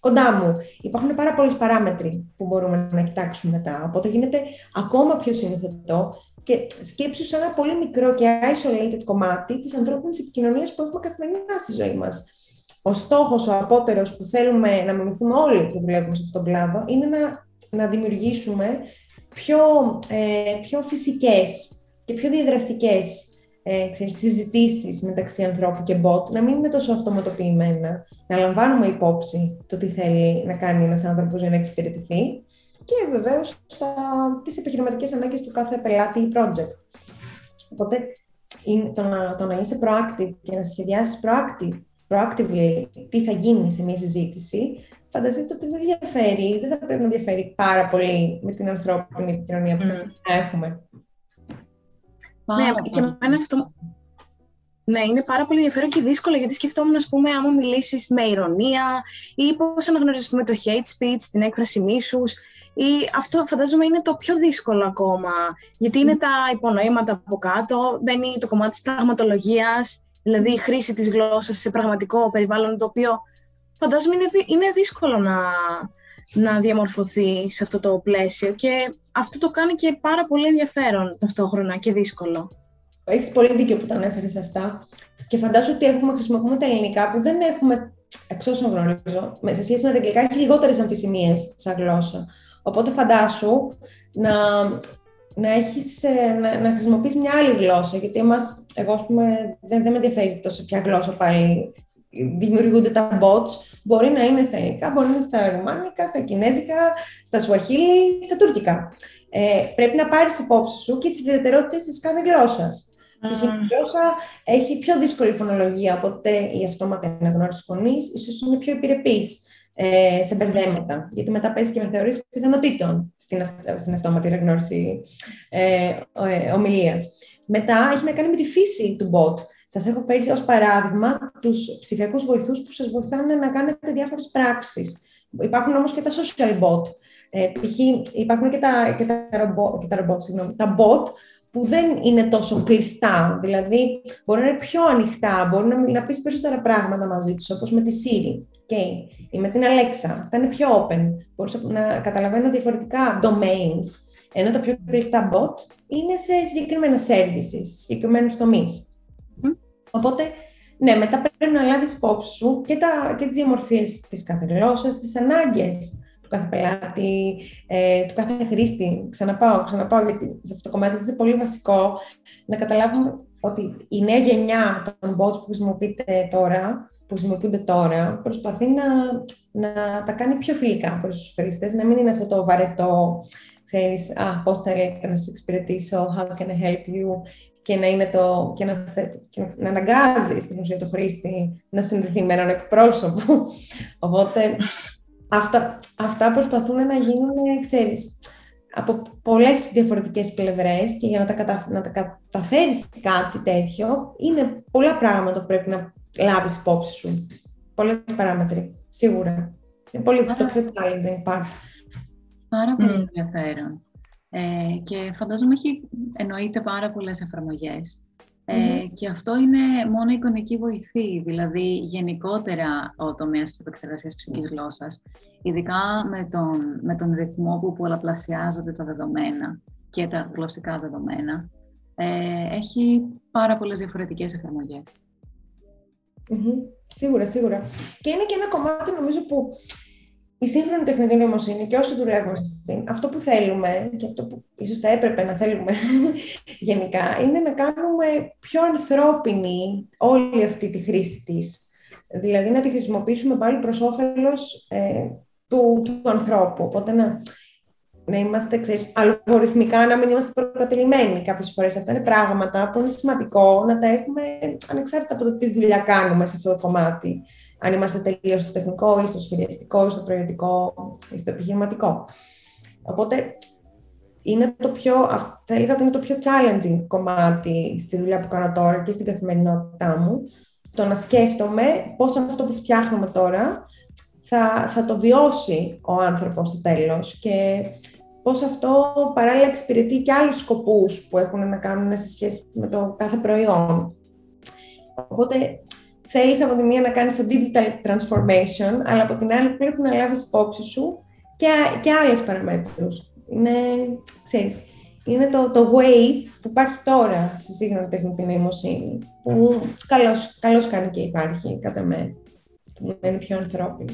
κοντά μου. Υπάρχουν πάρα πολλές παράμετροι που μπορούμε να κοιτάξουμε μετά. Οπότε γίνεται ακόμα πιο συνηθιτό. Και σκέψου σε ένα πολύ μικρό και isolated κομμάτι της ανθρώπινης επικοινωνίας που έχουμε καθημερινά στη ζωή μας. Ο στόχος, ο απότερος που θέλουμε να μιμηθούμε όλοι που δουλεύουμε σε αυτόν τον κλάδο, είναι να, να δημιουργήσουμε πιο, ε, πιο φυσικές και πιο διαδραστικές ε, ξέρεις, συζητήσεις μεταξύ ανθρώπου και bot, να μην είναι τόσο αυτοματοποιημένα, να λαμβάνουμε υπόψη το τι θέλει να κάνει ένας άνθρωπος για να εξυπηρετηθεί, και βεβαίως τις επιχειρηματικές ανάγκες του κάθε πελάτη ή project. Οπότε, το να, το να είσαι proactive και να σχεδιάσεις proactive, proactively τι θα γίνει σε μια συζήτηση, φανταστείτε ότι δεν διαφέρει, δεν θα πρέπει να διαφέρει πάρα πολύ με την ανθρώπινη επικοινωνία που θα έχουμε. Ναι, και με ένα αυτό... Ναι, είναι πάρα πολύ ενδιαφέρον και δύσκολο, γιατί σκεφτόμουν, ας πούμε, άμα μιλήσεις με ειρωνία ή πώς αναγνωρίζεις το hate speech, την έκφραση μίσους. Ή αυτό φαντάζομαι είναι το πιο δύσκολο ακόμα, γιατί είναι τα υπονοήματα από κάτω, μπαίνει το κομμάτι της πραγματολογίας, δηλαδή η χρήση της γλώσσας σε πραγματικό περιβάλλον, το οποίο φαντάζομαι είναι, δυ- είναι δύσκολο να, να διαμορφωθεί σε αυτό το πλαίσιο, και αυτό το κάνει και πάρα πολύ ενδιαφέρον ταυτόχρονα και δύσκολο. Έχεις πολύ δίκιο που τα ανέφερες αυτά, και φαντάζομαι ότι έχουμε, χρησιμοποιούμε τα ελληνικά που δεν έχουμε, εξ όσων γνωρίζω, σε σχέση με τα αγγλικά έχει λιγότερες αμφισημίες σαν γλώσσα. Οπότε φαντάσου να, να, έχεις, να, να χρησιμοποιείς μια άλλη γλώσσα, γιατί εμάς, εγώ ας πούμε, δεν, δεν με ενδιαφέρει τόσο ποια γλώσσα πάλι δημιουργούνται τα bots, μπορεί να είναι στα ελληνικά, μπορεί να είναι στα ρουμάνικα, στα κινέζικα, στα σουαχίλι, στα τουρκικά. Ε, πρέπει να πάρεις υπόψη σου και τις ιδιαιτερότητες της κάθε γλώσσας. Mm. Η γλώσσα έχει πιο δύσκολη φωνολογία, οπότε η αυτόματη αναγνώριση φωνής ίσως είναι πιο επιρρεπής ε, σε μπερδέματα, γιατί μετά παίζει και με θεωρίες πιθανότητων στην, αυ- στην αυτόματη αναγνώριση ε, ε, ομιλίας. Μετά έχει να κάνει με τη φύση του bot. Σας έχω φέρει ως παράδειγμα τους ψηφιακούς βοηθούς που σας βοηθάνε να κάνετε διάφορες πράξεις. Υπάρχουν όμως και τα social bot. Ε, π.χ. υπάρχουν και τα, και τα, ρομπο, και τα, ρομπο, συγγνώμη, τα bot που δεν είναι τόσο κλειστά. Δηλαδή, μπορεί να είναι πιο ανοιχτά, μπορεί να, να πεις περισσότερα πράγματα μαζί τους, όπως με τη Siri okay, ή με την Alexa. Αυτά είναι πιο open. Μπορείς να καταλαβαίνουν διαφορετικά domains. Ενώ τα πιο κλειστά bot είναι σε συγκεκριμένα services, συγκεκριμένους τομείς. Οπότε, ναι, μετά πρέπει να λάβεις υπόψη σου και, τα, και τις διαμορφίες της κάθε γλώσσας, τις ανάγκες του κάθε πελάτη, ε, του κάθε χρήστη. Ξαναπάω, ξαναπάω, γιατί σε αυτό το κομμάτι είναι πολύ βασικό να καταλάβουμε ότι η νέα γενιά των bots που χρησιμοποιείται τώρα, που χρησιμοποιούνται τώρα, προσπαθεί να, να τα κάνει πιο φιλικά προς τους χρήστες, να μην είναι αυτό το βαρετό, ξέρεις, ah, πώς θα έλεγα να σας εξυπηρετήσω, how can I help you, και να, είναι το, και να, και να αναγκάζει στην ουσία το χρήστη να συνδεθεί με έναν εκπρόσωπο. Οπότε αυτά, αυτά προσπαθούν να γίνουν, ξέρεις, από πολλές διαφορετικές πλευρές και για να τα, κατα, να τα καταφέρεις κάτι τέτοιο είναι πολλά πράγματα που πρέπει να λάβεις υπόψη σου. Πολλές παράμετροι, σίγουρα. Είναι πολύ Άρα. το πιο challenging part. Πάρα πολύ mm. ενδιαφέρον. Ε, και φαντάζομαι έχει εννοείται πάρα πολλές εφαρμογές mm-hmm. ε, και αυτό είναι μόνο εικονική βοηθή, δηλαδή γενικότερα ο τομέας της επεξεργασίας ψυχικής γλώσσας, ειδικά με τον, με τον ρυθμό που πολλαπλασιάζονται τα δεδομένα και τα γλωσσικά δεδομένα, ε, έχει πάρα πολλές διαφορετικές εφαρμογές. Mm-hmm. Σίγουρα, σίγουρα. Και είναι και ένα κομμάτι νομίζω που η σύγχρονη τεχνητή νοημοσύνη και όσοι δουλεύουμε σε αυτήν, αυτό που θέλουμε και αυτό που ίσως θα έπρεπε να θέλουμε γενικά, είναι να κάνουμε πιο ανθρώπινη όλη αυτή τη χρήση της. Δηλαδή να τη χρησιμοποιήσουμε πάλι προς όφελος ε, του, του ανθρώπου. Οπότε να, να είμαστε, ξέρεις, αλγοριθμικά, να μην είμαστε προκατειλημμένοι κάποιες φορές. Αυτά είναι πράγματα που είναι σημαντικό να τα έχουμε ανεξάρτητα από το τι δουλειά κάνουμε σε αυτό το κομμάτι. Αν είμαστε τελείως στο τεχνικό, ή στο σχεδιαστικό, ή στο προϊόντικό, ή στο επιχειρηματικό. Οπότε, είναι το πιο, θα έλεγα ότι είναι το πιο challenging κομμάτι στη δουλειά που κάνω τώρα και στην καθημερινότητά μου, το να σκέφτομαι πώς αυτό που φτιάχνουμε τώρα θα, θα το βιώσει ο άνθρωπος στο τέλος και πώς αυτό παράλληλα εξυπηρετεί και άλλους σκοπούς που έχουν να κάνουν σε σχέση με το κάθε προϊόν. Οπότε, θέλεις από τη μία να κάνεις το digital transformation, αλλά από την άλλη πρέπει να λάβεις υπόψη σου και, και άλλες παραμέτρους. Είναι, ξέρεις, είναι το, το wave που υπάρχει τώρα στη σύγχρονη τεχνητή νοημοσύνη, που καλώς, καλώς κάνει και υπάρχει, κατά μένα, που είναι πιο ανθρώπινη.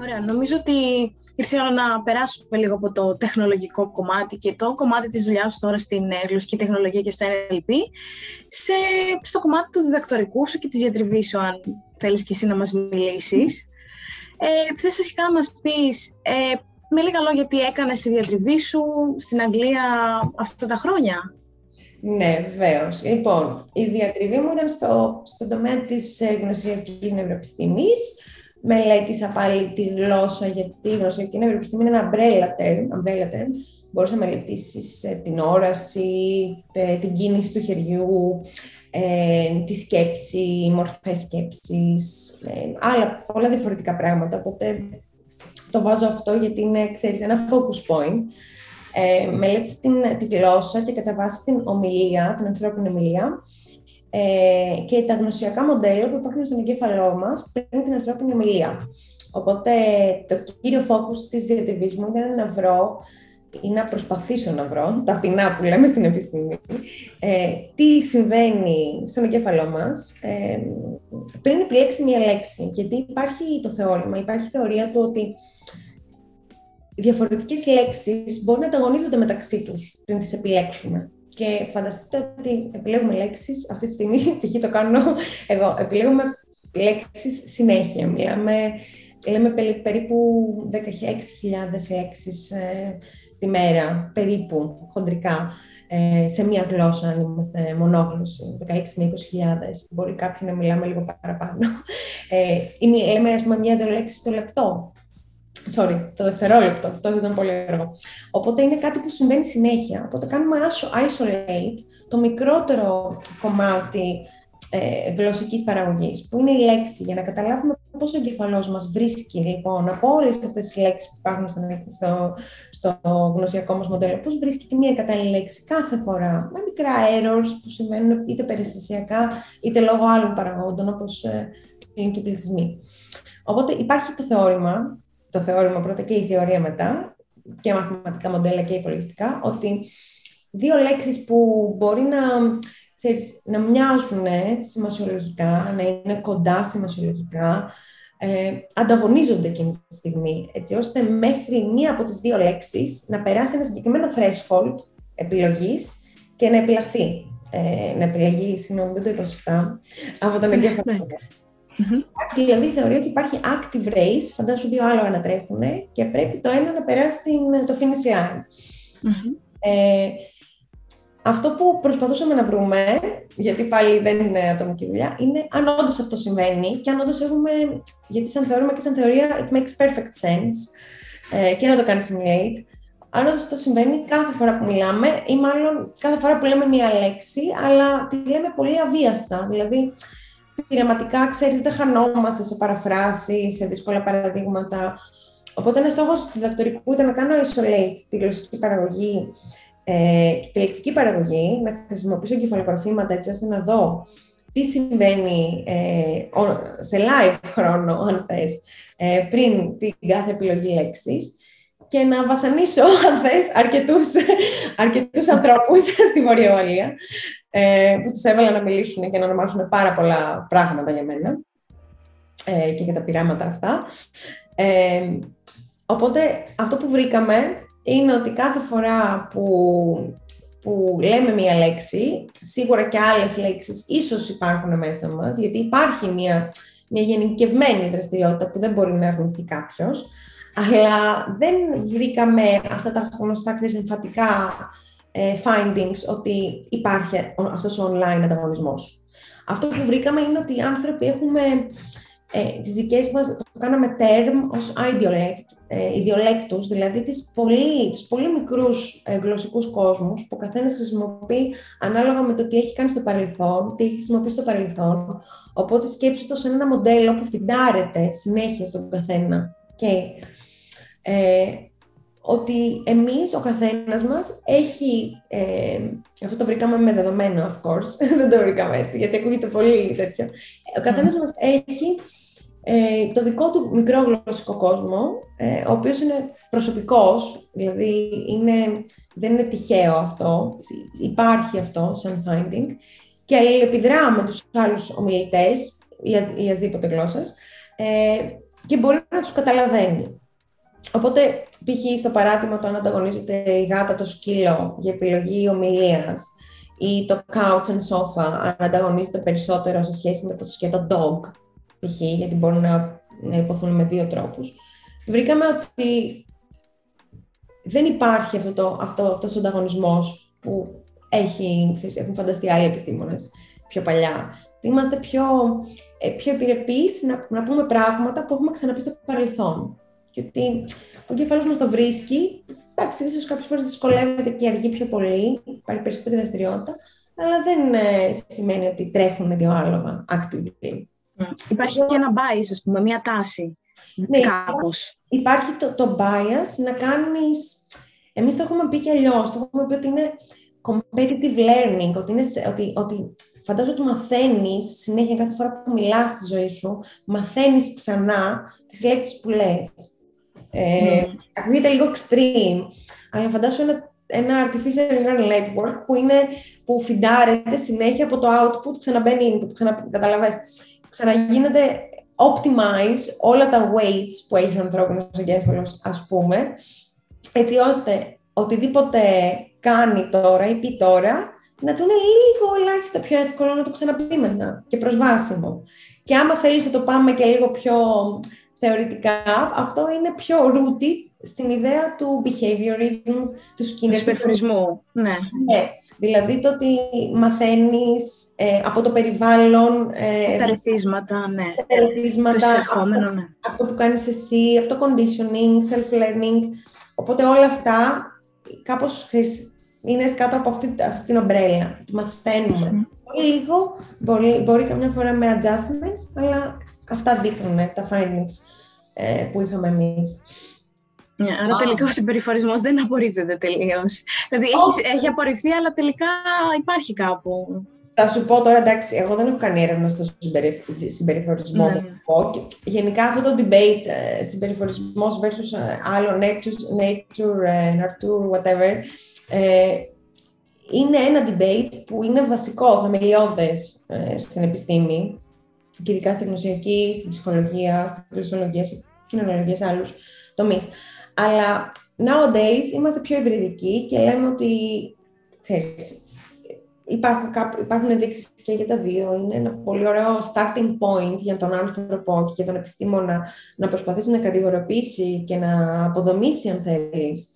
Ωραία, νομίζω ότι ήρθε η ώρα να περάσουμε λίγο από το τεχνολογικό κομμάτι και το κομμάτι της δουλειάς τώρα στην γλωσσική τεχνολογία και στο εν ελ πι σε, στο κομμάτι του διδακτορικού σου και της διατριβής σου, αν θέλεις και εσύ να μας μιλήσεις. Ε, θες αρχικά να μας πεις, ε, με λίγα λόγια, τι έκανες στη διατριβή σου στην Αγγλία αυτά τα χρόνια? Ναι, βεβαίως. Λοιπόν, η διατριβή μου ήταν στο, στον τομέα της γνωσιακής νευροεπιστήμης. Μελέτησα πάλι τη γλώσσα, γιατί η γλωσσιακή νευροεπιστήμη είναι ένα umbrella term. Umbrella term. Μπορείς να μελετήσεις την όραση, την κίνηση του χεριού, ε, τη σκέψη, μορφές σκέψης, ε, άλλα πολλά διαφορετικά πράγματα. Οπότε το βάζω αυτό γιατί είναι, ξέρεις, ένα focus point. Ε, μελέτησα την, τη γλώσσα και κατά βάση την ομιλία, την ανθρώπινη ομιλία, και τα γνωσιακά μοντέλα που υπάρχουν στον εγκέφαλό μας πριν την ανθρώπινη ομιλία. Οπότε το κύριο focus της διατριβής μου ήταν να βρω ή να προσπαθήσω να βρω, ταπεινά που λέμε στην επιστήμη, ε, τι συμβαίνει στον εγκέφαλό μας ε, πριν επιλέξει μία λέξη. Γιατί υπάρχει το θεώρημα, υπάρχει η θεωρία του ότι διαφορετικές λέξεις μπορεί να ανταγωνίζονται μεταξύ τους πριν τις επιλέξουμε. Και φανταστείτε ότι επιλέγουμε λέξεις, αυτή τη στιγμή, π.χ. το κάνω εγώ, επιλέγουμε λέξεις συνέχεια. Μιλάμε, λέμε περίπου δεκαέξι χιλιάδες λέξεις ε, τη μέρα, περίπου, χοντρικά, ε, σε μία γλώσσα, αν είμαστε μονόγλωσσοι, δεκαέξι με είκοσι χιλιάδες. Μπορεί κάποιοι να μιλάμε λίγο παραπάνω. Ε, είναι, λέμε, ας πούμε, μία-δύο λέξεις το λεπτό. Sorry, το δευτερόλεπτο, αυτό ήταν πολύ αργό. Οπότε είναι κάτι που συμβαίνει συνέχεια. Οπότε κάνουμε isolate το μικρότερο κομμάτι ε, γλωσσικής παραγωγής, που είναι η λέξη, για να καταλάβουμε πώς ο εγκεφαλός μας βρίσκει λοιπόν από όλες αυτές τις λέξεις που υπάρχουν στο, στο γνωσιακό μας μοντέλο, πώς βρίσκει τη μία κατάλληλη λέξη κάθε φορά, με μικρά errors που συμβαίνουν είτε περιστασιακά είτε λόγω άλλων παραγόντων, όπως ε, είναι και οι πληθυσμοί. Οπότε υπάρχει το θεώρημα. Το θεώρημα πρώτα και η θεωρία μετά, και μαθηματικά μοντέλα και υπολογιστικά, ότι δύο λέξεις που μπορεί να, ξέρεις, να μοιάζουν σημασιολογικά, να είναι κοντά σημασιολογικά, ε, ανταγωνίζονται εκείνη τη στιγμή, έτσι ώστε μέχρι μία από τις δύο λέξεις να περάσει ένα συγκεκριμένο threshold επιλογής και να επιλαχθεί. Ε, να επιλεγεί, συγγνώμη, δεν το είπα σωστά, από τον εγκέφαλο. Mm-hmm. Δηλαδή, θεωρεί ότι υπάρχει active race, φαντάσου δύο άλογα να τρέχουν και πρέπει το ένα να περάσει την, το finish line. Mm-hmm. Ε, αυτό που προσπαθούσαμε να βρούμε, γιατί πάλι δεν είναι ατομική δουλειά, είναι αν όντως αυτό συμβαίνει και αν όντως έχουμε, γιατί σαν θεωρούμε και σαν θεωρία it makes perfect sense ε, και να το κάνει simulate, αν όντως αυτό συμβαίνει κάθε φορά που μιλάμε ή μάλλον κάθε φορά που λέμε μία λέξη, αλλά τη λέμε πολύ αβίαστα, δηλαδή πειραματικά, ξέρεις, δεν χανόμαστε σε παραφράσεις, σε δύσκολα παραδείγματα. Οπότε ένας στόχος του διδακτορικού ήταν να κάνω isolate τη γλωσσική παραγωγή ε, και τη λεκτική παραγωγή, να χρησιμοποιήσω εγκεφαλογραφήματα έτσι ώστε να δω τι συμβαίνει ε, σε live χρόνο, αν θες, ε, πριν την κάθε επιλογή λέξης και να βασανίσω, αν θες, αρκετούς, αρκετούς ανθρώπους στη Βόρεια Ουαλία, που τους έβαλα να μιλήσουν και να ονομάσουν πάρα πολλά πράγματα για μένα ε, και για τα πειράματα αυτά. Ε, οπότε, αυτό που βρήκαμε είναι ότι κάθε φορά που, που λέμε μία λέξη, σίγουρα και άλλες λέξεις ίσως υπάρχουν μέσα μας, γιατί υπάρχει μία, μία γενικευμένη δραστηριότητα που δεν μπορεί να αρνηθεί κάποιος, αλλά δεν βρήκαμε αυτά τα γνωστά, ξέρεις, εμφατικά findings ότι υπάρχει αυτός ο online ανταγωνισμός. Αυτό που βρήκαμε είναι ότι οι άνθρωποι έχουμε ε, τις δικές μας, το κάναμε term ως idiolect, ε, ιδιολέκτους, δηλαδή τις πολύ, τους πολύ μικρούς ε, γλωσσικούς κόσμους που ο καθένας χρησιμοποιεί ανάλογα με το τι έχει κάνει στο παρελθόν, τι έχει χρησιμοποιήσει στο παρελθόν, οπότε σκέψου το σαν ένα μοντέλο που φιντάρεται συνέχεια στον καθένα. Okay. Ε, ότι εμείς, ο καθένας μας, έχει... Ε, αυτό το βρήκαμε με δεδομένο, of course, δεν το βρήκαμε έτσι, γιατί ακούγεται πολύ τέτοιο. Ο καθένας μας έχει ε, το δικό του μικρό γλωσσικό κόσμο, ε, ο οποίος είναι προσωπικός, δηλαδή είναι, δεν είναι τυχαίο αυτό, υπάρχει αυτό σαν finding, και αλληλεπιδρά με τους άλλους ομιλητές ή ασδήποτε γλώσσας, ε, και μπορεί να τους καταλαβαίνει. Οπότε, π.χ. στο παράδειγμα το αν ανταγωνίζεται η γάτα το σκύλο για επιλογή ομιλίας ή το couch and sofa αν ανταγωνίζεται περισσότερο σε σχέση με το σκέτο dog, π.χ. γιατί μπορούν να υποθούν με δύο τρόπους. Βρήκαμε ότι δεν υπάρχει αυτό το, αυτό, αυτός ο ανταγωνισμός που έχει, ξέρεις, έχουν φανταστεί άλλοι επιστήμονες πιο παλιά. Είμαστε πιο, πιο επιρρεπείς να, να πούμε πράγματα που έχουμε ξαναπεί στο παρελθόν. Γιατί ο εγκέφαλος μας το βρίσκει, εντάξει, ίσως κάποιες φορές δυσκολεύεται και αργεί πιο πολύ, υπάρχει περισσότερη δραστηριότητα, αλλά δεν ε, σημαίνει ότι τρέχουν δύο άλογα, actively. Mm. Υπάρχει και ένα bias, ας πούμε, μία τάση, ναι, κάπως. Υπάρχει το, το bias να κάνεις, εμείς το έχουμε πει και αλλιώς, το έχουμε πει ότι είναι competitive learning, ότι, είναι, ότι, ότι φαντάζομαι ότι μαθαίνεις συνέχεια κάθε φορά που μιλάς στη ζωή σου, μαθαίνεις ξανά τις λέξεις που λες. Ε, mm. Ακούγεται λίγο extreme, αλλά φαντάζομαι ένα, ένα artificial neural network που, είναι, που φιντάρεται συνέχεια από το output, ξαναμπαίνει input, ξανα, καταλαβαίνεις. Ξαναγίνεται optimize όλα τα weights που έχει ο ανθρώπινος εγκέφαλος, ας πούμε, έτσι ώστε οτιδήποτε κάνει τώρα ή πει τώρα, να του είναι λίγο ελάχιστα πιο εύκολο να το ξαναπεί μετά και προσβάσιμο. Και άμα θέλεις να το πάμε και λίγο πιο θεωρητικά, αυτό είναι πιο rooted στην ιδέα του behaviorism, του σκηνερισμού. Ναι. ναι. Δηλαδή το ότι μαθαίνεις ε, από το περιβάλλον... Ε, τα ερεθίσματα, ναι. Τα ερεθίσματα, ναι. ναι. αυτό που κάνεις εσύ, από το conditioning, self-learning. Οπότε όλα αυτά, κάπως, ξέρεις, είναι κάτω από αυτή, αυτή την ομπρέλα. Το μαθαίνουμε. Mm-hmm. Πολύ λίγο, μπορεί, μπορεί καμιά φορά με adjustments, αλλά αυτά δείχνουν τα findings ε, που είχαμε εμείς. Ναι, άρα wow. τελικά ο συμπεριφορισμός δεν απορρίπτεται τελείως. Δηλαδή έχεις, έχει απορριφθεί, αλλά τελικά υπάρχει κάπου. Θα σου πω τώρα, εντάξει, εγώ δεν έχω κάνει έρευνα στο συμπερι, συμπεριφορισμό. Ναι. Γενικά αυτό το debate, συμπεριφορισμός versus άλλο, nature, nature, nature whatever, ε, είναι ένα debate που είναι βασικό, θεμελιώδες ε, στην επιστήμη, και ειδικά στην γνωσιακή, στην ψυχολογία, στην κληρονολογία, στην κοινωνιολογία, σε άλλους τομείς. Αλλά nowadays είμαστε πιο ευρυδικοί και λέμε ότι, ξέρεις, υπάρχουν, υπάρχουν ενδείξεις και για τα δύο. Είναι ένα πολύ ωραίο starting point για τον άνθρωπο και για τον επιστήμονα να προσπαθήσει να κατηγοροποιήσει και να αποδομήσει, αν θέλεις,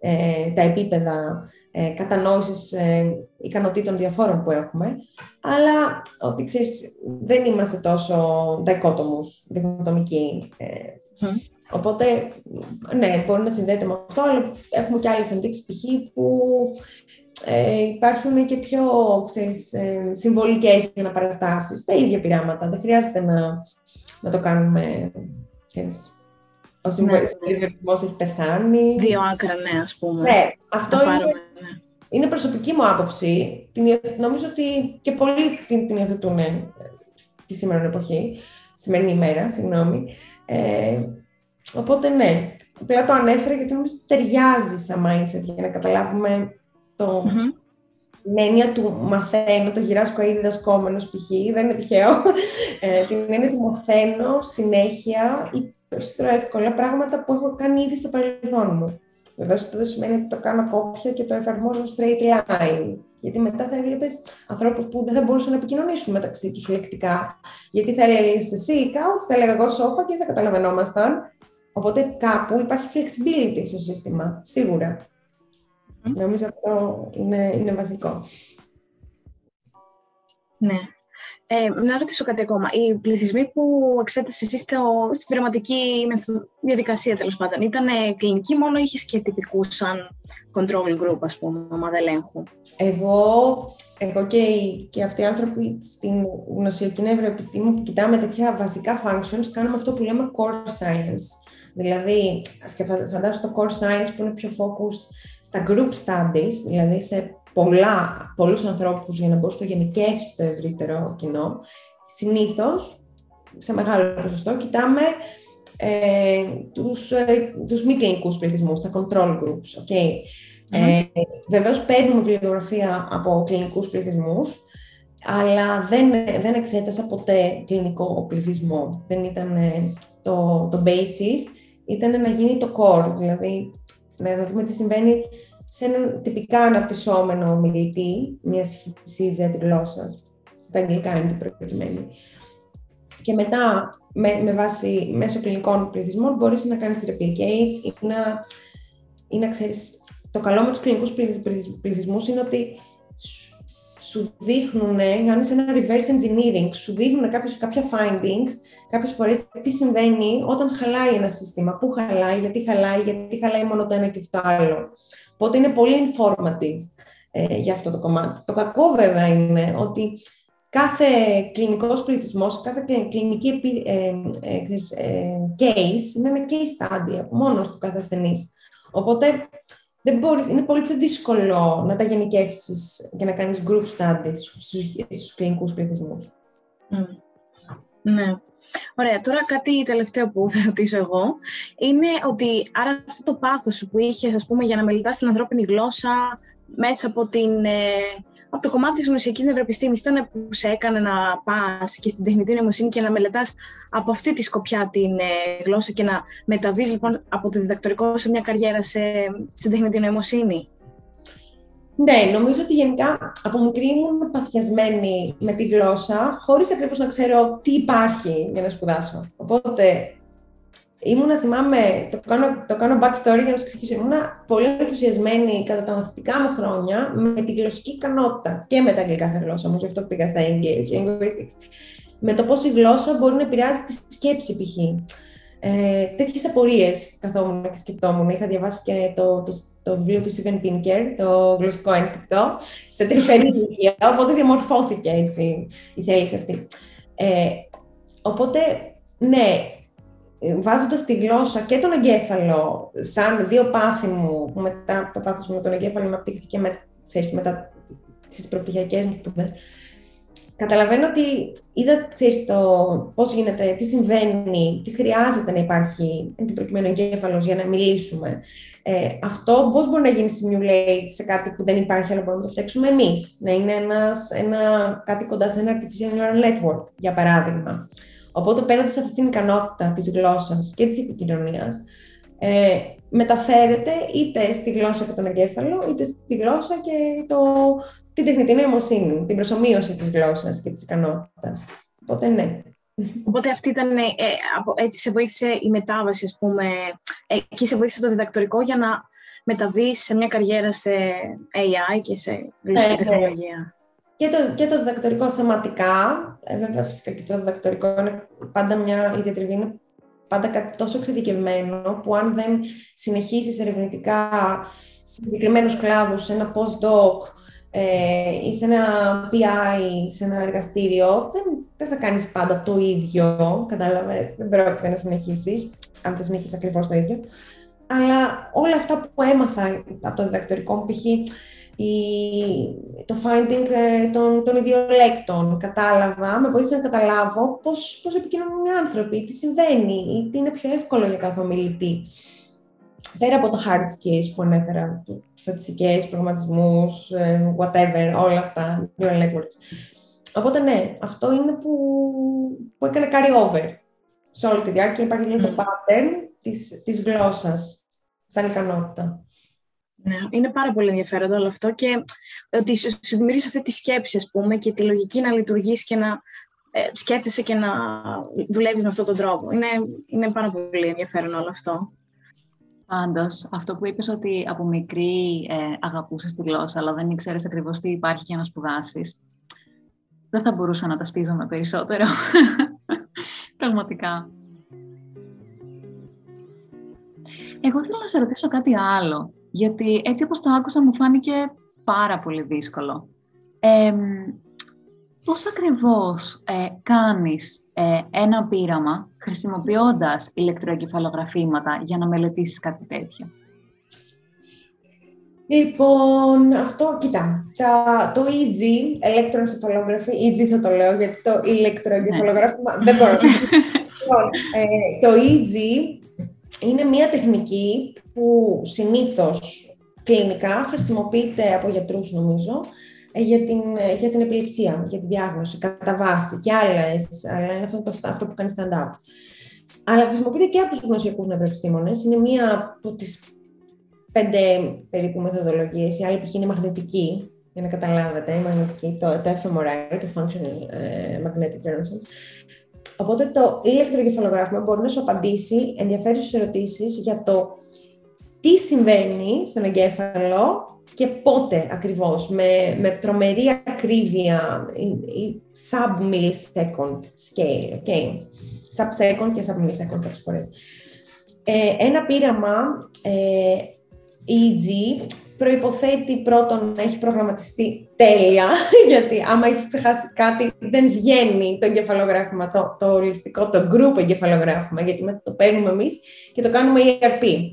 ε, τα επίπεδα ε, κατανόησης ε, ικανοτήτων διαφόρων που έχουμε. Αλλά ότι, ξέρεις, δεν είμαστε τόσο δαϊκότομους, διχοτομικοί. Ε, mm. Οπότε, ναι, μπορεί να συνδέεται με αυτό, αλλά έχουμε και άλλες ενδείξεις, π.χ. που ε, υπάρχουν και πιο, ξέρεις, ε, συμβολικές αναπαραστάσεις, τα ίδια πειράματα. Δεν χρειάζεται να, να το κάνουμε, ξέρεις, ο συμβολισμός έχει πεθάνει. Δύο άκρα, ναι, ας πούμε. Ναι, αυτό είναι, πάρουμε, ναι. είναι προσωπική μου άποψη. Την, νομίζω ότι και πολλοί την, την υιοθετούν τη σήμερα εποχή, σημερινή ημέρα, συγγνώμη. Ε, Οπότε, ναι, απλά το ανέφερα γιατί νομίζω ταιριάζει σαν mindset για να καταλάβουμε το... Mm-hmm. την έννοια του μαθαίνω, το γυράσκω ήδη δασκόμενος, π.χ. δεν είναι τυχαίο. Ε, την έννοια του μαθαίνω συνέχεια ή περισσότερο εύκολα πράγματα που έχω κάνει ήδη στο παρελθόν μου. Βεβαίως, αυτό δεν σημαίνει ότι το κάνω κόπια και το εφαρμόζω straight line. Γιατί μετά θα έβλεπες ανθρώπους που δεν θα μπορούσαν να επικοινωνήσουν μεταξύ τους λεκτικά. Γιατί θα έλεγες εσύ couch, θα έλεγα εγώ σόφα και δεν θα καταλαβαίνόμασταν. Οπότε κάπου υπάρχει flexibility στο σύστημα, σίγουρα. Mm. Νομίζω αυτό είναι, είναι βασικό. Ναι. Ε, να ρωτήσω κάτι ακόμα. Οι πληθυσμοί που εξέτασες εσύ στο, στην πειραματική διαδικασία, τέλος πάντων, ήταν κλινικοί μόνο ή είχες και τυπικούς σαν control group, ας πούμε, ομάδα ελέγχου? Εγώ, εγώ και, και αυτοί οι άνθρωποι στην γνωσιακή νευροεπιστήμη που κοιτάμε τέτοια βασικά functions, κάνουμε αυτό που λέμε core science. Δηλαδή, φαντάζομαι το core science που είναι πιο focus στα group studies, δηλαδή σε πολλά, πολλούς ανθρώπους για να μπορείς να το γενικεύσεις το ευρύτερο κοινό. Συνήθως, σε μεγάλο ποσοστό, κοιτάμε ε, τους, ε, τους μη κλινικούς πληθυσμούς, τα control groups. Okay. Mm-hmm. Ε, βεβαίως, παίρνουμε βιβλιογραφία από κλινικούς πληθυσμούς, αλλά δεν, δεν εξέτασα ποτέ κλινικό πληθυσμό. Δεν ήταν ε, το, το basis, ήταν να γίνει το core, δηλαδή να δούμε τι συμβαίνει σε έναν τυπικά αναπτυσσόμενο ομιλητή μιας σύζυγα τη γλώσσας. Τα αγγλικά είναι το προκειμένη. Και μετά, με, με βάση μέσω κλινικών πληθυσμών, μπορείς να κάνεις replicate ή να, ή να ξέρεις... Το καλό με τους κλινικούς πληθυσμούς είναι ότι σου δείχνουν, κάνεις ένα reverse engineering, σου δείχνουν κάποιες, κάποια findings, κάποιες φορές τι συμβαίνει όταν χαλάει ένα σύστημα, πού χαλάει, γιατί χαλάει, γιατί χαλάει μόνο το ένα και το άλλο. Οπότε είναι πολύ informative ε, για αυτό το κομμάτι. Το κακό βέβαια είναι ότι κάθε κλινικός πληθυσμός, κάθε κλινική ε, ε, ε, case είναι ένα case study μόνος του κάθε ασθενής. Οπότε δεν μπορείς, είναι πολύ πιο δύσκολο να τα γενικεύσεις και να κάνεις group studies στους, στους κλινικούς πληθυσμούς. Mm. Ναι. Ωραία, τώρα κάτι τελευταίο που θα ρωτήσω εγώ είναι ότι άρα αυτό το πάθος που είχες, ας πούμε, για να μελετάς την ανθρώπινη γλώσσα μέσα από την ε, από το κομμάτι της γνωσιακής νευροεπιστήμης ήταν που σε έκανε να πας και στην τεχνητή νοημοσύνη και να μελετάς από αυτή τη σκοπιά την ε, γλώσσα και να μεταβείς λοιπόν από το διδακτορικό σε μια καριέρα σε, στην τεχνητή νοημοσύνη. Ναι, νομίζω ότι γενικά από μικρή ήμουν παθιασμένη με τη γλώσσα, χωρίς ακριβώς να ξέρω τι υπάρχει για να σπουδάσω. Οπότε ήμουνα, θυμάμαι, το κάνω, το κάνω backstory για να σας εξηγήσω, ήμουνα πολύ ενθουσιασμένη κατά τα μαθητικά μου χρόνια με τη γλωσσική ικανότητα και με τα αγγλικά σαν γλώσσα μου, γι' αυτό πήγα στα English Linguistics, με το πώς η γλώσσα μπορεί να επηρεάζει τη σκέψη π.χ. Ε, τέτοιες απορίες καθόμουν και σκεπτόμουν. Είχα διαβάσει και το, το, το βιβλίο του Steven Pinker, το γλωσσικό ένστικτο, σε τρυφερή ηλικία, οπότε διαμορφώθηκε έτσι η θέληση αυτή. Ε, οπότε, ναι, βάζοντας τη γλώσσα και τον εγκέφαλο, σαν δύο πάθη μου, που μετά το πάθος μου με τον εγκέφαλο με απτύχθηκε με, ξέρεις, μετά στις προπτυχιακές μου σπουδές, καταλαβαίνω ότι είδα, ξέρεις, το πώς γίνεται, τι συμβαίνει, τι χρειάζεται να υπάρχει εν προκειμένου εγκέφαλος για να μιλήσουμε. Ε, αυτό πώς μπορεί να γίνει simulate σε κάτι που δεν υπάρχει, αλλά μπορούμε να το φτιάξουμε εμείς. Να είναι ένας, ένα, κάτι κοντά σε ένα artificial neural network, για παράδειγμα. Οπότε, παίρνοντας αυτή την ικανότητα της γλώσσας και της επικοινωνίας, ε, μεταφέρεται είτε στη γλώσσα και τον εγκέφαλο, είτε στη γλώσσα και το... την τεχνητή νοημοσύνη, την προσομοίωση της γλώσσας και της ικανότητας. Οπότε, ναι. Οπότε αυτή ήταν, ε, έτσι σε βοήθησε η μετάβαση, ας πούμε, εκεί σε βοήθησε το διδακτορικό για να μεταβείς σε μια καριέρα σε έι άι και σε γλωσσική τεχνολογία. Και το, και το διδακτορικό θεματικά, ε, βέβαια φυσικά και το διδακτορικό είναι πάντα μια, η διατριβή είναι πάντα κάτι τόσο εξειδικευμένο που αν δεν συνεχίσεις ερευνητικά σε συγκεκριμένους κλάδους, σε ένα postdoc, ή σε ένα πι άι, σε ένα εργαστήριο, δεν, δεν θα κάνεις πάντα το ίδιο, κατάλαβες, δεν πρόκειται να συνεχίσεις, αν δεν συνεχίσεις ακριβώς το ίδιο. Αλλά όλα αυτά που έμαθα από το διδακτορικό μου, π.χ. το finding των, των ιδιολέκτων, κατάλαβα, με βοήθησε να καταλάβω πώς, πώς επικοινωνούν οι άνθρωποι, τι συμβαίνει, ή τι είναι πιο εύκολο για κάθε ομιλητή. Πέρα από το hard skills που ανέφερα, στατιστικές, προγραμματισμούς, whatever, όλα αυτά, neural networks. Οπότε ναι, αυτό είναι που, που έκανε carry over σε όλη τη διάρκεια. Υπάρχει λίγο το pattern της, της γλώσσας, σαν ικανότητα. Ναι, είναι πάρα πολύ ενδιαφέρον όλο αυτό και ότι σου δημιουργείς αυτή τη σκέψη, ας πούμε, και τη λογική να λειτουργείς και να ε, σκέφτεσαι και να δουλεύεις με αυτόν τον τρόπο. Είναι, είναι πάρα πολύ ενδιαφέρον όλο αυτό. Πάντως, αυτό που είπες ότι από μικρή ε, αγαπούσες τη γλώσσα, αλλά δεν ήξερες ακριβώς τι υπάρχει για να σπουδάσεις, δεν θα μπορούσα να ταυτίζομαι περισσότερο. Πραγματικά. Εγώ θέλω να σε ρωτήσω κάτι άλλο, γιατί έτσι όπως το άκουσα μου φάνηκε πάρα πολύ δύσκολο. Ε, πώς ακριβώς ε, κάνεις ε, ένα πείραμα χρησιμοποιώντας ηλεκτροεγκεφαλογραφήματα για να μελετήσεις κάτι τέτοιο? Λοιπόν, αυτό, κοίτα, τα, το ι τζι, ηλεκτροεγκεφαλογραφή, ι τζι θα το λέω γιατί το ηλεκτροεγκεφαλογράφημα ναι. δεν μπορώ. Λοιπόν, ε, το ι τζι είναι μία τεχνική που συνήθως κλινικά χρησιμοποιείται από γιατρούς, νομίζω, για την, για την επιληψία, για τη διάγνωση, κατά βάση και άλλες, αλλά είναι αυτό, το, αυτό που κάνει stand-up. Αλλά χρησιμοποιείται και από τους γνωσιακούς νευροεπιστήμονες. Είναι μία από τις πέντε περίπου μεθοδολογίες. Η άλλη π.χ. είναι μαγνητική, για να καταλάβετε, η μαγνητική, το, το εφ εμ αρ άι, το Functional Magnetic Resonance. Οπότε το ηλεκτροκεφαλογράφημα μπορεί να σου απαντήσει ενδιαφέρουσες ερωτήσεις για το τι συμβαίνει στον εγκέφαλο και πότε ακριβώς, με, με τρομερή ακρίβεια, sub-millisecond scale, okay. Sub-second και sub-millisecond κάποιες φορές. Ε, ένα πείραμα ε, ι τζι προϋποθέτει πρώτον να έχει προγραμματιστεί τέλεια, γιατί άμα έχεις ξεχάσει κάτι δεν βγαίνει το εγκεφαλογράφημα, το, το ολιστικό, το group εγκεφαλογράφημα, γιατί μετά το παίρνουμε εμείς και το κάνουμε ι αρ πι.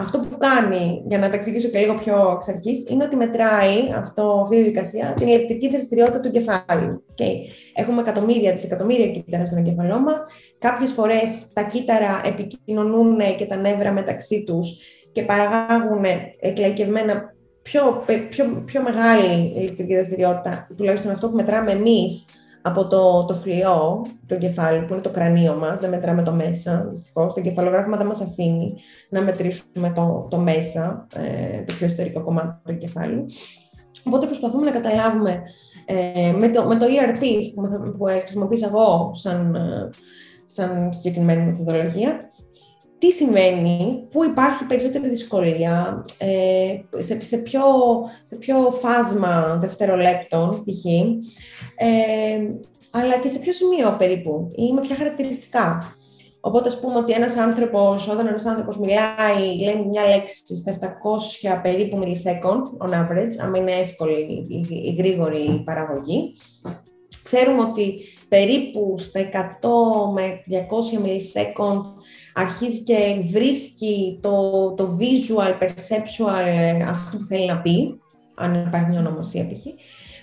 Αυτό που κάνει, για να τα εξηγήσω και λίγο πιο εξ αρχής, είναι ότι μετράει αυτό, αυτή η διαδικασία την ηλεκτρική δραστηριότητα του κεφάλου. Okay. Έχουμε εκατομμύρια, δισεκατομμύρια κύτταρα στον εγκεφαλό μας. Κάποιες φορές τα κύτταρα επικοινωνούν και τα νεύρα μεταξύ τους και παραγάγουν εκλαϊκευμένα πιο, πιο, πιο μεγάλη ηλεκτρική δραστηριότητα, τουλάχιστον αυτό που μετράμε εμείς από το, το φλοιό του εγκεφάλου, που είναι το κρανίο μας, δεν μετράμε το μέσα, δυστυχώς. Το εγκεφαλογράφημα δεν μας αφήνει να μετρήσουμε το, το μέσα, ε, το πιο εσωτερικό κομμάτι του εγκεφάλου. Οπότε προσπαθούμε να καταλάβουμε ε, με, το, με το ι αρ πι που, που χρησιμοποίησα εγώ σαν, σαν συγκεκριμένη μεθοδολογία, τι σημαίνει, πού υπάρχει περισσότερη δυσκολία, ε, σε, σε, ποιο, σε ποιο φάσμα δευτερολέπτων π.χ., ε, αλλά και σε ποιο σημείο περίπου ή με ποια χαρακτηριστικά. Οπότε, ας πούμε ότι ένας άνθρωπος, όταν ένας άνθρωπος μιλάει, λέει μια λέξη στα επτακόσια περίπου millisecond, on average, άμα είναι εύκολη η γρήγορη παραγωγή, ξέρουμε ότι περίπου στα εκατό με διακόσια millisecond αρχίζει και βρίσκει το, το visual, perceptual, αυτό που θέλει να πει, αν υπάρχει μια ονομασία π.χ.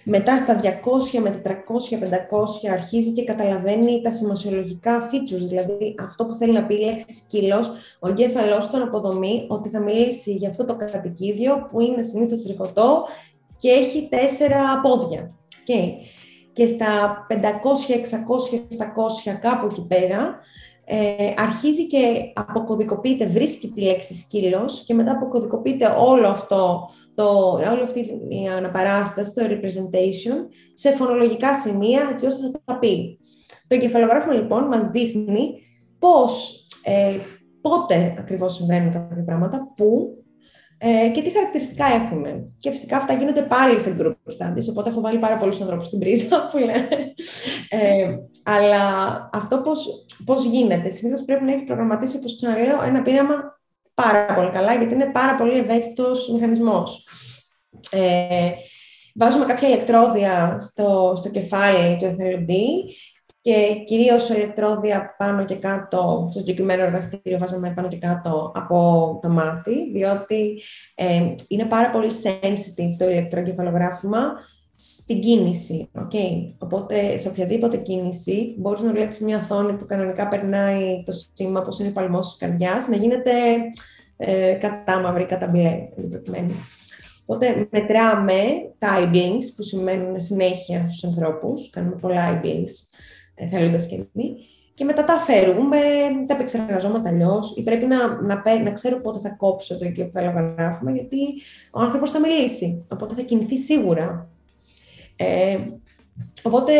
Μετά στα διακόσια με τετρακόσια πεντακόσια αρχίζει και καταλαβαίνει τα σημασιολογικά features, δηλαδή αυτό που θέλει να πει η λέξη σκύλος, ο εγκέφαλός τον αποδομεί ότι θα μιλήσει για αυτό το κατοικίδιο που είναι συνήθως τριχωτό και έχει τέσσερα πόδια. Okay. Και στα πεντακόσια, εξακόσια, επτακόσια κάπου εκεί πέρα, Ε, αρχίζει και αποκωδικοποιείται, βρίσκει τη λέξη σκύλος και μετά αποκωδικοποιείται όλο αυτό, το, όλη αυτή η αναπαράσταση, το representation, σε φωνολογικά σημεία, έτσι ώστε θα τα πει. Το εγκεφαλογράφημα λοιπόν μας δείχνει πώς, ε, πότε ακριβώς συμβαίνουν κάποια πράγματα, πού ε, και τι χαρακτηριστικά έχουν. Και φυσικά αυτά γίνονται πάλι σε group studies, οπότε έχω βάλει πάρα πολλούς ανθρώπους στην πρίζα που λένε. Ε, αλλά αυτό πώς... Πώς γίνεται. Συνήθως πρέπει να έχεις προγραμματίσει, όπως ξαναλέω, ένα πείραμα πάρα πολύ καλά, γιατί είναι πάρα πολύ ευαίσθητος μηχανισμός. Ε, βάζουμε κάποια ηλεκτρόδια στο, στο κεφάλι του εθελοντή και κυρίως ηλεκτρόδια πάνω και κάτω, στο συγκεκριμένο εργαστήριο βάζαμε πάνω και κάτω από το μάτι, διότι ε, είναι πάρα πολύ sensitive το ηλεκτροεγκεφαλογράφημα στην κίνηση, okay. Οπότε σε οποιαδήποτε κίνηση μπορείς να βλέπεις μια οθόνη που κανονικά περνάει το σήμα, όπως είναι η παλμός της καρδιάς, να γίνεται ε, κατά μαύρη, κατά μπλε. Οπότε μετράμε τα eye blinks, που σημαίνουν συνέχεια στους ανθρώπους, κάνουμε πολλά eye blinks, ε, θέλοντας και εμείς, και μετά τα αφαιρούμε, τα επεξεργαζόμαστε αλλιώς, ή πρέπει να, να, να ξέρω πότε θα κόψω το εγκεφαλογράφημα, γιατί ο άνθρωπος θα μιλήσει, οπότε θα κινηθεί σίγουρα. Ε, οπότε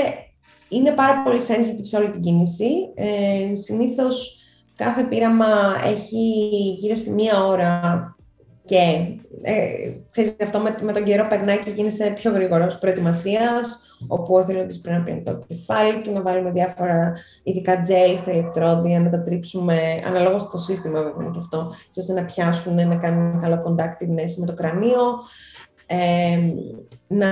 είναι πάρα πολύ sensitive σε όλη την κίνηση. Ε, συνήθως κάθε πείραμα έχει γύρω στη μία ώρα και ε, ξέρεις, αυτό με, με τον καιρό περνάει και γίνεσαι πιο γρήγορος προετοιμασίας, όπου ο εθελοντής πρέπει να πιάνει το κεφάλι του, να βάλουμε διάφορα ειδικά gel στα ηλεκτρόδια, να τα τρίψουμε αναλόγως στο σύστημα, βέβαια είναι και αυτό, ώστε να πιάσουν, να κάνουν καλό contactiveness με το κρανίο. Ε, να,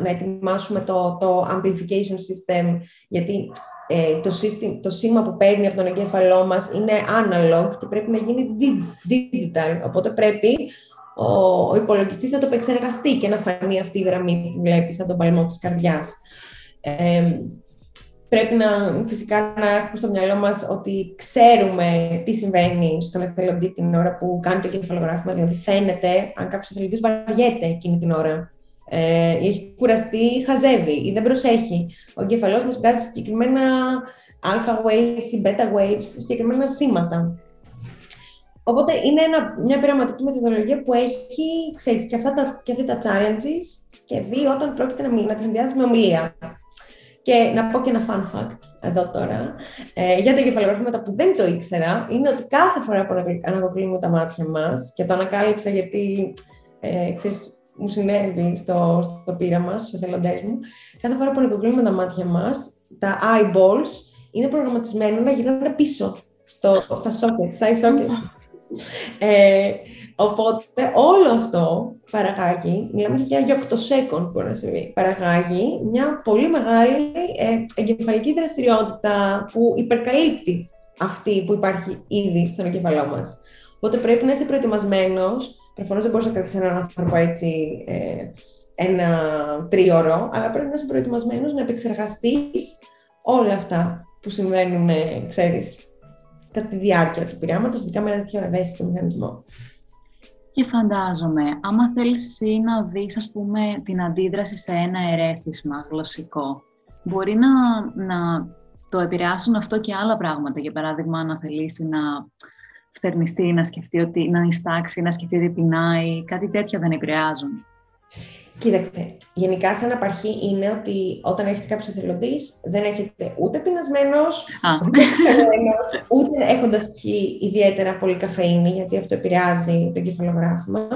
να ετοιμάσουμε το, το amplification system, γιατί ε, το, σύστημα, το σήμα που παίρνει από τον εγκέφαλό μας είναι analog και πρέπει να γίνει digital, οπότε πρέπει ο, ο υπολογιστής να το επεξεργαστεί και να φανεί αυτή η γραμμή που βλέπεις σαν τον παλμό της καρδιάς. Ε, Πρέπει να, φυσικά να έχουμε στο μυαλό μας ότι ξέρουμε τι συμβαίνει στον εθελοντή την ώρα που κάνει το εγκεφαλογράφημα. Δηλαδή, φαίνεται αν κάποιος εθελοντής βαριέται εκείνη την ώρα, ε, ή έχει κουραστεί, ή χαζεύει, ή δεν προσέχει. Ο εγκεφαλός μας βγάζει συγκεκριμένα alpha waves ή beta waves, συγκεκριμένα σήματα. Οπότε είναι ένα, μια πειραματική μεθοδολογία που έχει, ξέρεις, και αυτά τα, και αυτά τα challenges και δει όταν πρόκειται να, να τη συνδυάζει με ομιλία. Και να πω και ένα fun fact εδώ τώρα, ε, για τα εγκεφαλογραφήματα που δεν το ήξερα, είναι ότι κάθε φορά που αναγκοκλίνουμε τα μάτια μας, και το ανακάλυψα γιατί, ε, ξέρεις, μου συνέβη στο, στο πείραμα, στους εθελοντές μου, κάθε φορά που αναγκοκλίνουμε τα μάτια μας, τα eyeballs είναι προγραμματισμένα να γυρνάνε πίσω στο, στα sockets, στα eye sockets. Ε, οπότε όλο αυτό παραγάγει, μιλάμε και για οκτώ σέκοντ που μπορεί να συμβεί, παραγάγει μια πολύ μεγάλη ε, εγκεφαλική δραστηριότητα που υπερκαλύπτει αυτή που υπάρχει ήδη στον εγκεφαλό μας. Οπότε πρέπει να είσαι προετοιμασμένος, προφανώς δεν μπορείς να κρατήσεις έναν άνθρωπο έτσι ε, ένα τρίωρο, αλλά πρέπει να είσαι προετοιμασμένος να επεξεργαστείς όλα αυτά που συμβαίνουν, ε, ξέρεις, κατά τη διάρκεια του πειράματος, ειδικά με ένα τέτοιο ευαίσθητο μηχανισμό. Και φαντάζομαι, άμα θέλεις εσύ να δεις, ας πούμε, την αντίδραση σε ένα ερέθισμα γλωσσικό, μπορεί να, να το επηρεάσουν αυτό και άλλα πράγματα. Για παράδειγμα, να θελήσει να φτερνιστεί, να σκεφτεί ότι, να ιστάξει, να σκεφτεί ότι πεινάει, κάτι τέτοια δεν επηρεάζουν. Κοίταξε, γενικά σαν απαρχή είναι ότι όταν έρχεται κάποιος εθελοντής, δεν έρχεται ούτε πεινασμένος, ούτε πεινασμένος, ούτε έχοντας ιδιαίτερα πολύ καφεΐνη, γιατί αυτό επηρεάζει το κεφαλογράφημα.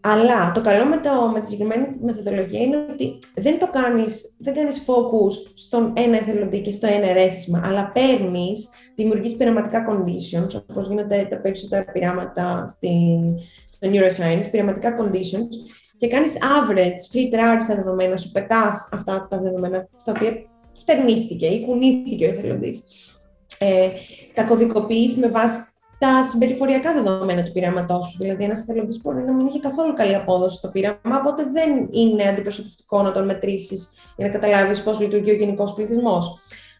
Αλλά το καλό με, το, με τη συγκεκριμένη μεθοδολογία είναι ότι δεν το κάνεις, δεν κάνεις focus στον ένα εθελοντή και στο ένα ερέθισμα, αλλά παίρνεις, δημιουργείς πειραματικά conditions, όπως γίνονται τα περισσότερα πειράματα στην, στο neuroscience, πειραματικά conditions, και κάνεις average, filtrάρεις τα δεδομένα, σου πετάς αυτά τα δεδομένα στα οποία φτερνίστηκε ή κουνήθηκε ο εθελοντής. Ε, τα κωδικοποιείς με βάση τα συμπεριφοριακά δεδομένα του πειράματός σου. Δηλαδή, ένας εθελοντής μπορεί να μην είχε καθόλου καλή απόδοση στο πείραμα, οπότε δεν είναι αντιπροσωπευτικό να τον μετρήσεις για να καταλάβεις πώς λειτουργεί ο γενικός πληθυσμός.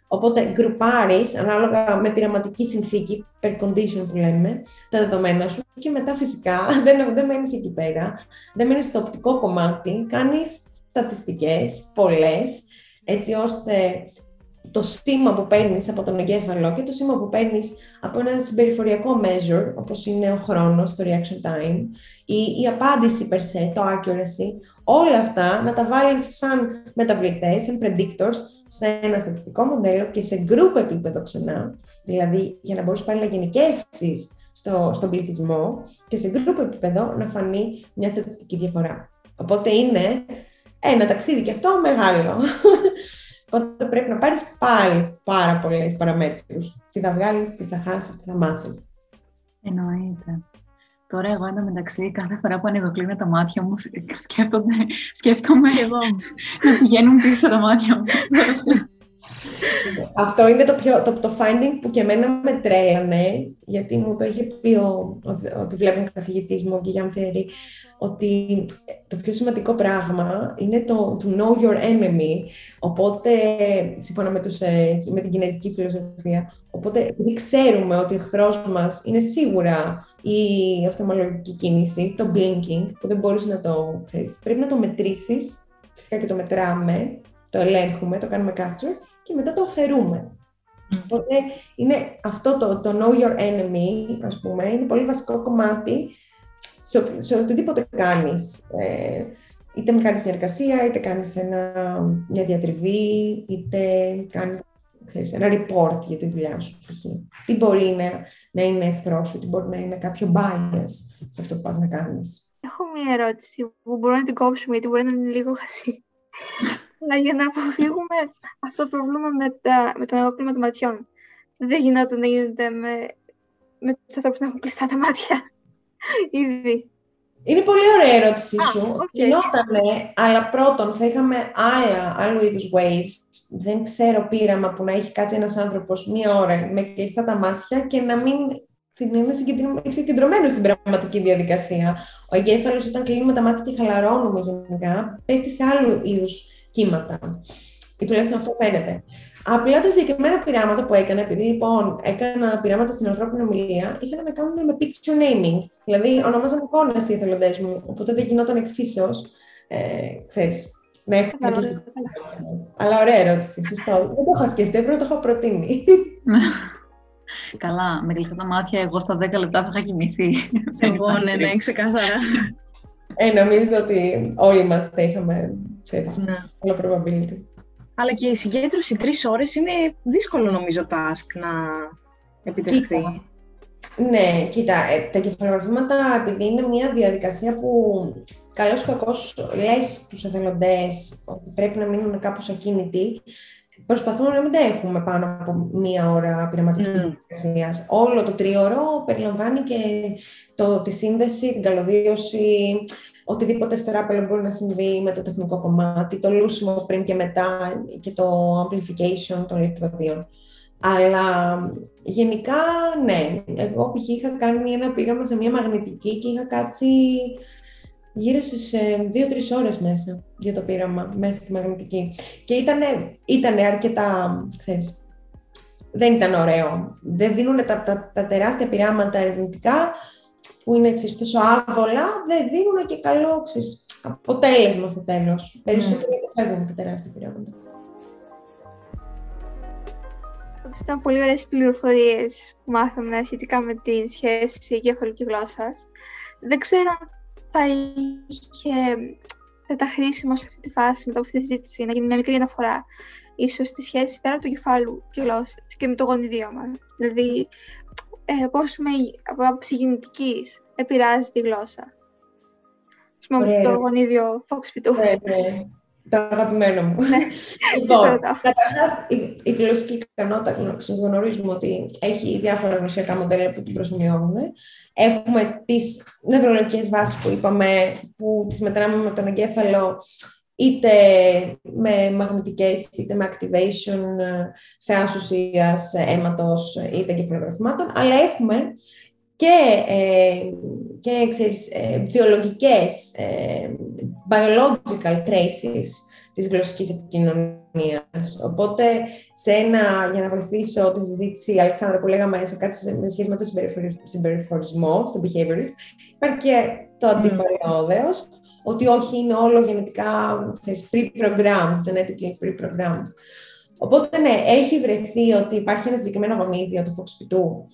Οπότε, γκρουπάρεις ανάλογα με πειραματική συνθήκη, per condition που λέμε, τα δεδομένα σου και μετά φυσικά δεν, δεν μένεις εκεί πέρα, δεν μένεις στο οπτικό κομμάτι, κάνεις στατιστικές, πολλές, έτσι ώστε το σήμα που παίρνεις από τον εγκέφαλο και το σήμα που παίρνεις από ένα συμπεριφοριακό measure, όπως είναι ο χρόνος, το reaction time, η, η απάντηση per se, το accuracy, όλα αυτά να τα βάλεις σαν μεταβλητές, σαν predictors, σε ένα στατιστικό μοντέλο και σε group επίπεδο ξανά, δηλαδή για να μπορείς πάλι να γενικεύσεις στο, στον πληθυσμό και σε group επίπεδο να φανεί μια στατιστική διαφορά. Οπότε είναι ένα ταξίδι και αυτό μεγάλο. Οπότε πρέπει να πάρεις πάλι πάρα πολλές παραμέτρους. Τι θα βγάλεις, τι θα χάσεις, τι θα μάθεις. Εννοείται. Τώρα εγώ εντωμεταξύ κάθε φορά που ανοιγοκλίνω τα μάτια μου σκέφτομαι, σκέφτομαι εδώ να πηγαίνουν πίσω τα μάτια μου. Αυτό είναι το, πιο, το, το finding που και εμένα με τρέλανε, γιατί μου το είχε πει ο, ο, ο επιβλέπων καθηγητής μου, ο Γιάννη Φιερή, ότι το πιο σημαντικό πράγμα είναι το, το know your enemy. Οπότε, σύμφωνα με, τους, με την κινέζικη φιλοσοφία, οπότε επειδή ξέρουμε ότι ο εχθρός μας είναι σίγουρα η οφθαλμολογική κίνηση, το blinking, που δεν μπορείς να το ξέρεις, πρέπει να το μετρήσεις, φυσικά και το μετράμε, το ελέγχουμε, το κάνουμε capture, και μετά το αφαιρούμε. Οπότε είναι αυτό το, το know your enemy, ας πούμε, είναι πολύ βασικό κομμάτι σε, σε οτιδήποτε κάνεις. Ε, είτε κάνεις μια εργασία, είτε κάνεις ένα, μια διατριβή, είτε κάνεις, ξέρεις, ένα report για τη δουλειά σου. Τι μπορεί να, να είναι εχθρό σου, τι μπορεί να είναι κάποιο bias σε αυτό που πας να κάνεις. Έχω μια ερώτηση που μπορώ να την κόψουμε, γιατί μπορεί να είναι λίγο χασί. Αλλά για να αποφύγουμε αυτό το πρόβλημα με, τα, με τον ανοιγόκλεισμα των ματιών. Δεν γινόταν να γίνεται με, με τους ανθρώπους να έχουν κλειστά τα μάτια ήδη. Είναι πολύ ωραία η ερώτησή Α, σου. Okay. Γινότανε, αλλά πρώτον θα είχαμε άλλα, άλλου είδους waves. Δεν ξέρω πείραμα που να έχει κάτσει ένας άνθρωπος μία ώρα με κλειστά τα μάτια και να μην είναι συγκεντρωμένο στην πραγματική διαδικασία. Ο εγκέφαλος όταν κλείνουμε τα μάτια και χαλαρώνουμε γενικά, πέφτει σε άλλου είδους κύματα. Ή τουλάχιστον αυτό φαίνεται. Απλά τα συγκεκριμένα πειράματα που έκανα, επειδή λοιπόν έκανα πειράματα στην ανθρώπινη ομιλία, είχαν να κάνουν με picture naming. Δηλαδή, ονόμαζαν εικόνες οι εθελοντές μου, οπότε δεν γινόταν εκφύσεως. Ε, ξέρεις, να έχω κλειστεί. Αλλά ωραία ερώτηση. Σωστό. Δεν το είχα σκεφτεί, πρέπει να το είχα προτείνει. Καλά. Με κλειστά τα μάτια, εγώ στα δέκα λεπτά θα είχα κοιμηθεί. Εγώ, ναι, ναι, ξεκάθαρα. Ε, νομίζω ότι όλοι μας θα είχαμε, ξέρεις, πολλά probability. Αλλά και η συγκέντρωση τρεις ώρες είναι δύσκολο, νομίζω, task να επιτευχθεί. Κοίτα. Ναι, κοίτα, τα κεφαλογραφήματα, επειδή είναι μια διαδικασία που καλώς ή κακώς λες τους εθελοντές ότι πρέπει να μείνουν κάπως ακίνητοι, προσπαθούμε να μην τα έχουμε πάνω από μία ώρα πειραματικής mm. διαδικασίας. Όλο το τρίωρο περιλαμβάνει και το, τη σύνδεση, την καλωδίωση, οτιδήποτε φτεράπελο μπορεί να συμβεί με το τεχνικό κομμάτι, το λούσιμο πριν και μετά και το amplification των ηλεκτροδίων. Αλλά γενικά, ναι, εγώ π.χ. είχα κάνει ένα πείραμα σε μία μαγνητική και είχα κάτσει γύρω στις δύο με τρεις ώρες μέσα για το πείραμα, μέσα στη μαγνητική. Και ήτανε, ήτανε αρκετά, ξέρεις, δεν ήταν ωραίο. Δεν δίνουν τα, τα, τα τεράστια πειράματα ερευνητικά που είναι εξής, τόσο άβολα, δεν δίνουν και καλό ξέρεις, αποτέλεσμα στο τέλος. Mm. Περισσότερο φεύγουν τα τεράστια πειράματα. Ήταν πολύ ωραίες πληροφορίες που μάθαμε σχετικά με τη σχέση γεωχολικής γλώσσας. Δεν ξέρω αν θα, είχε, θα ήταν χρήσιμο σε αυτή τη φάση μετά από αυτή τη συζήτηση να γίνει μια μικρή αναφορά ίσως τη σχέση πέρα από το κεφάλου και γλώσσας και με το γονιδίο μας. Δηλαδή, ε, πώς με, από άποψη γενετικής επηρεάζει τη γλώσσα. Ωραία. Το γονίδιο φόξ πι τού. Το αγαπημένο μου. Λοιπόν, καταρχάς, η, η γλωσσική ικανότητα, γνωρίζουμε ότι έχει διάφορα γλωσσιακά μοντέλα που την προσμοιώνουν. Έχουμε τις νευρολογικές βάσεις που είπαμε, που τις μετράμε με τον εγκέφαλο, είτε με μαγνητικές, είτε με activation θεάς ουσίας, αίματος, είτε κεφαλογραφημάτων, αλλά έχουμε και, ε, και ξέρεις, ε, βιολογικές, ε, biological traces της γλωσσικής επικοινωνίας. Οπότε, σε ένα, για να βοηθήσω τη συζήτηση, Αλεξάνδρα, που λέγαμε σε κάτι σε σχέση με το συμπεριφορισμό, στο behaviorism, υπάρχει και το αντιπαλαιόδεος, mm. ότι όχι είναι όλο γενετικά, ξέρεις, pre-programmed, genetically pre-programmed. Οπότε, ναι, έχει βρεθεί ότι υπάρχει ένα συγκεκριμένο γονίδιο, το φόξ πι τού,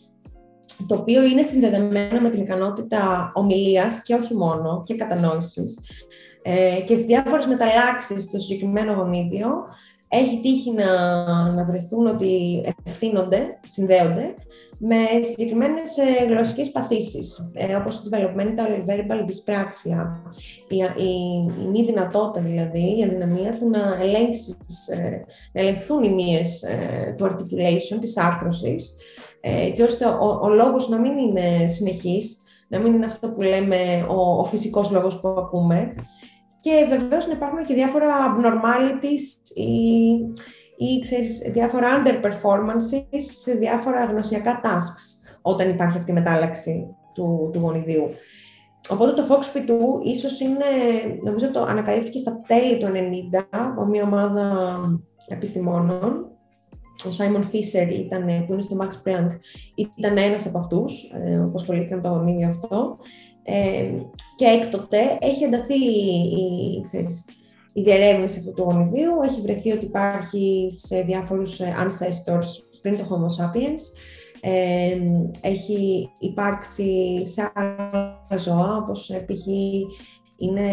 το οποίο είναι συνδεδεμένο με την ικανότητα ομιλίας και όχι μόνο, και κατανόησης. Ε, και στις διάφορες μεταλλάξεις στο συγκεκριμένο γονίδιο έχει τύχει να, να βρεθούν ότι ευθύνονται, συνδέονται με συγκεκριμένες ε, γλωσσικές παθήσεις, ε, όπως το developmental verbal dyspraxia, η, η, η μη δυνατότητα δηλαδή, η αδυναμία του να, ελέγξεις, ε, να ελεγχθούν οι μύες ε, του articulation, της άρθρωσης, έτσι ώστε ο, ο λόγος να μην είναι συνεχής, να μην είναι αυτό που λέμε ο, ο φυσικός λόγος που ακούμε. Και βεβαίως να υπάρχουν και διάφορα abnormalities ή, ή ξέρεις, διάφορα underperformances σε διάφορα γνωσιακά tasks όταν υπάρχει αυτή η μετάλλαξη του, του γονιδίου. Οπότε το φόξ πι τού ίσως είναι, νομίζω το ανακαλύφθηκε στα τέλη του ενενήντα από μια ομάδα επιστημόνων. Ο Simon Fisher, ήταν, που είναι στο Max Planck, ήταν ένας από αυτούς ε, που ασχολήθηκαν το γονίδιο αυτό. Ε, και έκτοτε έχει ενταθεί η, ξέρεις, η διερεύνηση αυτού του γονιδίου. Έχει βρεθεί ότι υπάρχει σε διάφορους ancestors πριν το Homo sapiens. Ε, έχει υπάρξει σε άλλα ζώα, όπως π.χ. είναι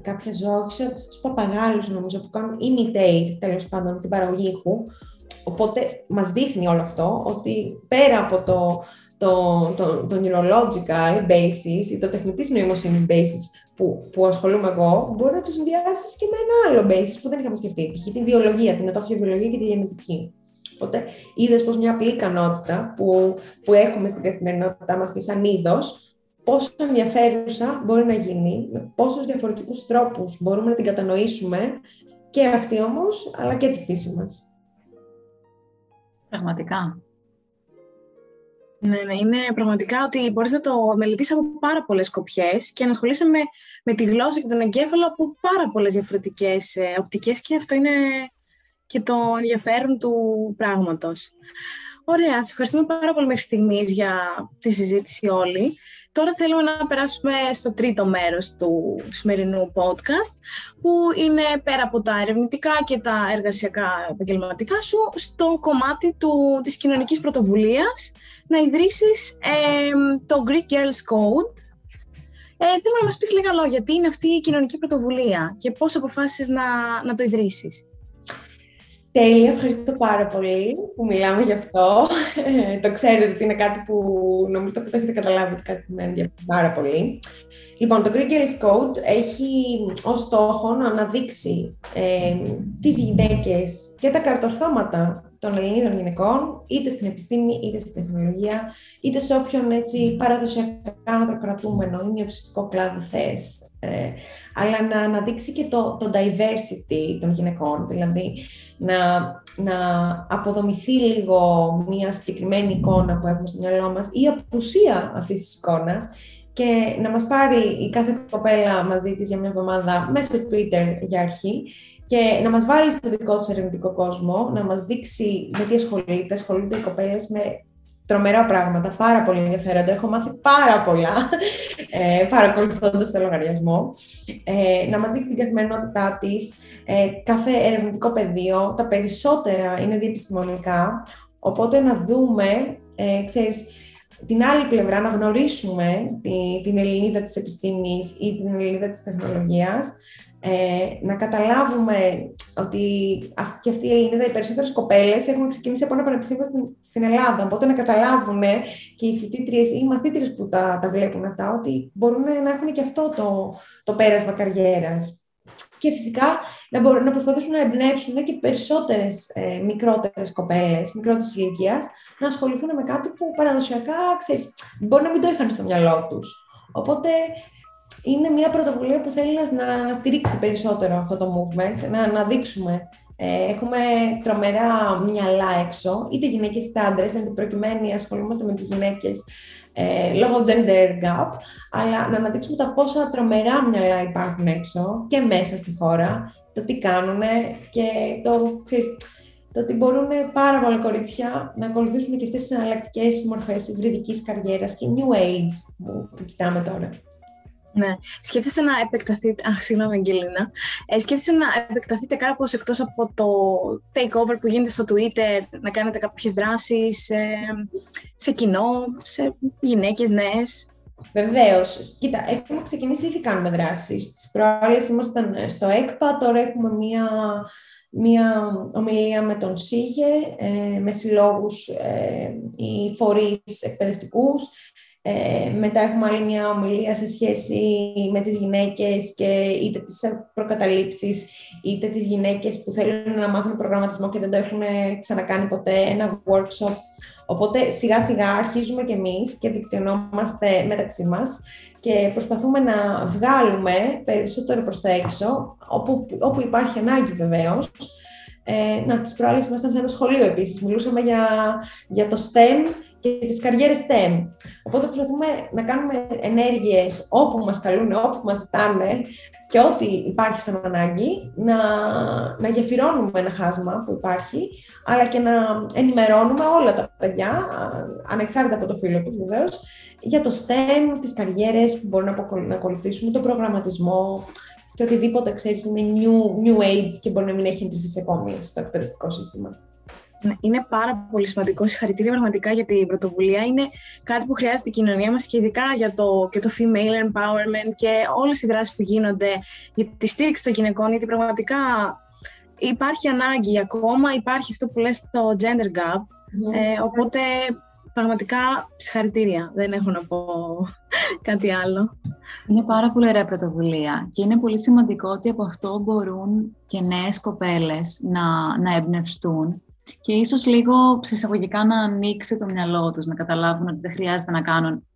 κάποια ζώα, ξέρω, τους παπαγάλους νομίζω, που κάνουν imitate, τέλος πάντων, την παραγωγή ήχου. Οπότε, μας δείχνει όλο αυτό ότι πέρα από το, το, το, το neurological basis ή το τεχνητής νοημοσύνης basis που, που ασχολούμαι εγώ, μπορεί να το συνδυάσεις και με ένα άλλο basis που δεν είχαμε σκεφτεί, π.χ. την βιολογία, την ατόφιο-βιολογία και τη γενετική. Οπότε, είδες πως μια απλή ικανότητα που, που έχουμε στην καθημερινότητά μας και σαν είδος, πόσο ενδιαφέρουσα μπορεί να γίνει, με πόσους διαφορετικούς τρόπους μπορούμε να την κατανοήσουμε και αυτή όμως, αλλά και τη φύση μας. Πραγματικά. Ναι, ναι, είναι πραγματικά ότι μπορείς να το μελετήσεις από πάρα πολλές κοπιές και να ασχολείσαι με, με τη γλώσσα και τον εγκέφαλο από πάρα πολλές διαφορετικές ε, οπτικές και αυτό είναι και το ενδιαφέρον του πράγματος. Ωραία, σας ευχαριστούμε πάρα πολύ μέχρι στιγμής για τη συζήτηση όλη. Τώρα θέλουμε να περάσουμε στο τρίτο μέρος του σημερινού podcast, που είναι πέρα από τα ερευνητικά και τα εργασιακά επαγγελματικά σου, στο κομμάτι του, της κοινωνικής πρωτοβουλίας, να ιδρύσεις ε, το Greek Girls Code. Ε, θέλω να μας πεις λίγα λόγια, τι είναι αυτή η κοινωνική πρωτοβουλία και πώς αποφάσισες να, να το ιδρύσεις. Τέλεια, ευχαριστώ πάρα πολύ που μιλάμε γι' αυτό. Ε, το ξέρετε ότι είναι κάτι που νομίζω ότι το έχετε καταλάβει ότι κάτι που με ενδιαφέρει πάρα πολύ. Λοιπόν, το Greek Girls Code έχει ως στόχο να αναδείξει ε, τις γυναίκες και τα καρτορθώματα των Ελληνίδων γυναικών, είτε στην επιστήμη, είτε στην τεχνολογία, είτε σε όποιον έτσι, παραδοσιακά ανδροκρατούμενο ή μειοψηφικό κλάδο θες. Ε, αλλά να αναδείξει και το, το diversity των γυναικών, δηλαδή να, να αποδομηθεί λίγο μια συγκεκριμένη εικόνα που έχουμε στο μυαλό μας ή απουσία αυτής της εικόνας και να μας πάρει η κάθε κοπέλα μαζί της για μια εβδομάδα μέσω Twitter για αρχή και να μας βάλει στο δικό σας ερευνητικό κόσμο, να μας δείξει με τι ασχολείται, ασχολούνται οι κοπέλες με τρομερά πράγματα, πάρα πολύ ενδιαφέροντα. Έχω μάθει πάρα πολλά ε, παρακολουθώντας το λογαριασμό. Ε, να μας δείξει την καθημερινότητά της, ε, κάθε ερευνητικό πεδίο. Τα περισσότερα είναι διεπιστημονικά, οπότε να δούμε, ε, ξέρεις, την άλλη πλευρά, να γνωρίσουμε τη, την Ελληνίδα της επιστήμης ή την Ελληνίδα της τεχνολογίας, ε, να καταλάβουμε ότι και αυτή η Ελληνίδα, οι περισσότερες κοπέλες έχουν ξεκινήσει από ένα πανεπιστήμιο στην Ελλάδα, οπότε να καταλάβουν και οι φοιτήτριες ή οι μαθήτριες που τα, τα βλέπουν αυτά, ότι μπορούν να έχουν και αυτό το, το πέρασμα καριέρας. Και φυσικά να, μπορούν, να προσπαθήσουν να εμπνεύσουν και περισσότερες ε, μικρότερες κοπέλες, μικρότερης ηλικίας, να ασχοληθούν με κάτι που παραδοσιακά, ξέρεις, μπορεί να μην το είχαν στο μυαλό τους. Οπότε είναι μια πρωτοβουλία που θέλει να, να στηρίξει περισσότερο αυτό το movement, να, να δείξουμε. Ε, έχουμε τρομερά μυαλά έξω, είτε γυναίκες είτε άντρες, εν προκειμένου ασχολούμαστε με τις γυναίκες ε, λόγω gender gap, αλλά να αναδείξουμε τα πόσα τρομερά μυαλά υπάρχουν έξω και μέσα στη χώρα, το τι κάνουν και το, ξέρεις, το ότι μπορούν πάρα πολλά κορίτσια να ακολουθήσουν και αυτές τις εναλλακτικές μορφές υβριδικής καριέρας και new age που, που κοιτάμε τώρα. Ναι. Σκέφτεστε να επεκταθείτε. Α, συγγνώμη, Αγγελίνα. Ε, σκέφτεστε να επεκταθείτε κάπως εκτός από το takeover που γίνεται στο Twitter, να κάνετε κάποιες δράσεις ε, σε κοινό, σε γυναίκες νέες. Βεβαίως. Κοίτα, έχουμε ξεκινήσει ήδη κάνουμε δράσεις. Τις προάλλες ήμασταν στο ΕΚΠΑ, τώρα έχουμε μία, μία ομιλία με τον ΣΥΓΕ, ε, με συλλόγους ε, ή φορείς εκπαιδευτικούς. Ε, μετά έχουμε άλλη μια ομιλία σε σχέση με τις γυναίκες και είτε τις προκαταλήψεις είτε τις γυναίκες που θέλουν να μάθουν προγραμματισμό και δεν το έχουν ξανακάνει ποτέ, ένα workshop. Οπότε σιγά σιγά αρχίζουμε κι εμείς και δικτυωνόμαστε μεταξύ μας και προσπαθούμε να βγάλουμε περισσότερο προς τα έξω όπου, όπου υπάρχει ανάγκη βεβαίως. Ε, να, τις προάλλες ήμασταν σε ένα σχολείο επίσης, μιλούσαμε για, για το STEM και τις καριέρες STEM. Οπότε προσπαθούμε να κάνουμε ενέργειες όπου μας καλούν, όπου μας ζητάνε και ό,τι υπάρχει σαν ανάγκη, να, να γεφυρώνουμε ένα χάσμα που υπάρχει, αλλά και να ενημερώνουμε όλα τα παιδιά, ανεξάρτητα από το φύλλο τους βεβαίως, για το STEM, τις καριέρες που μπορούν να ακολουθήσουν, τον προγραμματισμό και οτιδήποτε, ξέρεις, είναι new, new age και μπορεί να μην έχει εντρυφήσει ακόμη στο εκπαιδευτικό σύστημα. Είναι πάρα πολύ σημαντικό. Συγχαρητήρια πραγματικά για την πρωτοβουλία. Είναι κάτι που χρειάζεται η κοινωνία μας και ειδικά για το, και το female empowerment και όλες οι δράσεις που γίνονται για τη στήριξη των γυναικών, γιατί πραγματικά υπάρχει ανάγκη ακόμα, υπάρχει αυτό που λες το gender gap, mm-hmm. ε, οπότε πραγματικά συγχαρητήρια. Δεν έχω να πω κάτι άλλο. Είναι πάρα πολύ ωραία πρωτοβουλία και είναι πολύ σημαντικό ότι από αυτό μπορούν και νέες κοπέλες να, να εμπνευστούν και ίσως λίγο ψησαγωγικά να ανοίξει το μυαλό τους, να καταλάβουν ότι δεν χρειάζεται να κάνουν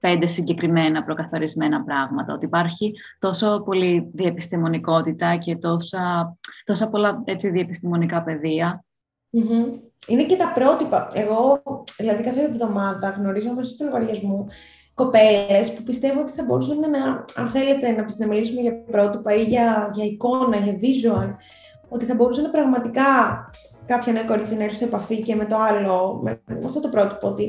πέντε συγκεκριμένα προκαθορισμένα πράγματα, ότι υπάρχει τόσο πολλή διεπιστημονικότητα και τόσα, τόσα πολλά έτσι, διεπιστημονικά πεδία. Mm-hmm. Είναι και τα πρότυπα. Εγώ, δηλαδή, κάθε εβδομάδα γνωρίζω μέσω του λογαριασμού κοπέλες που πιστεύω ότι θα μπορούσαν να, αν θέλετε, να, να μιλήσουμε για πρότυπα ή για, για εικόνα, για visual, ότι θα μπορούσαν πραγματικά κάποια νέα κορίτσια να έρθει σε επαφή και με το άλλο, με αυτό το πρότυπο, ότι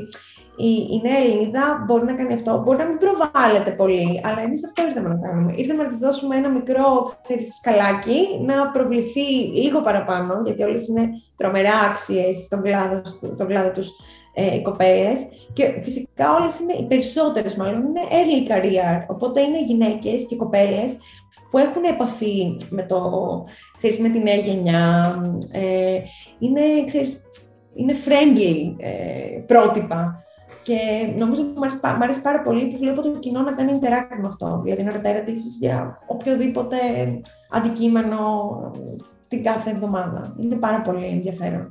η, η νέα Ελληνίδα μπορεί να κάνει αυτό, μπορεί να μην προβάλλεται πολύ, αλλά εμείς αυτό ήρθαμε να κάνουμε. Ήρθαμε να της δώσουμε ένα μικρό, ξέρεις, σκαλάκι, να προβληθεί λίγο παραπάνω, γιατί όλες είναι τρομερά άξιες στον κλάδο, στον κλάδο τους ε, οι κοπέλες. Και φυσικά όλες είναι, οι περισσότερες μάλλον, είναι early career, οπότε είναι γυναίκες και κοπέλες που έχουν επαφή με, το, ξέρεις, με τη νέα γενιά, ε, είναι, ξέρεις, είναι friendly ε, πρότυπα. Και νομίζω ότι μου αρέσει, αρέσει πάρα πολύ που βλέπω το κοινό να κάνει interact με αυτό, δηλαδή να ρωτάει ερωτήσεις για οποιοδήποτε αντικείμενο την κάθε εβδομάδα. Είναι πάρα πολύ ενδιαφέρον.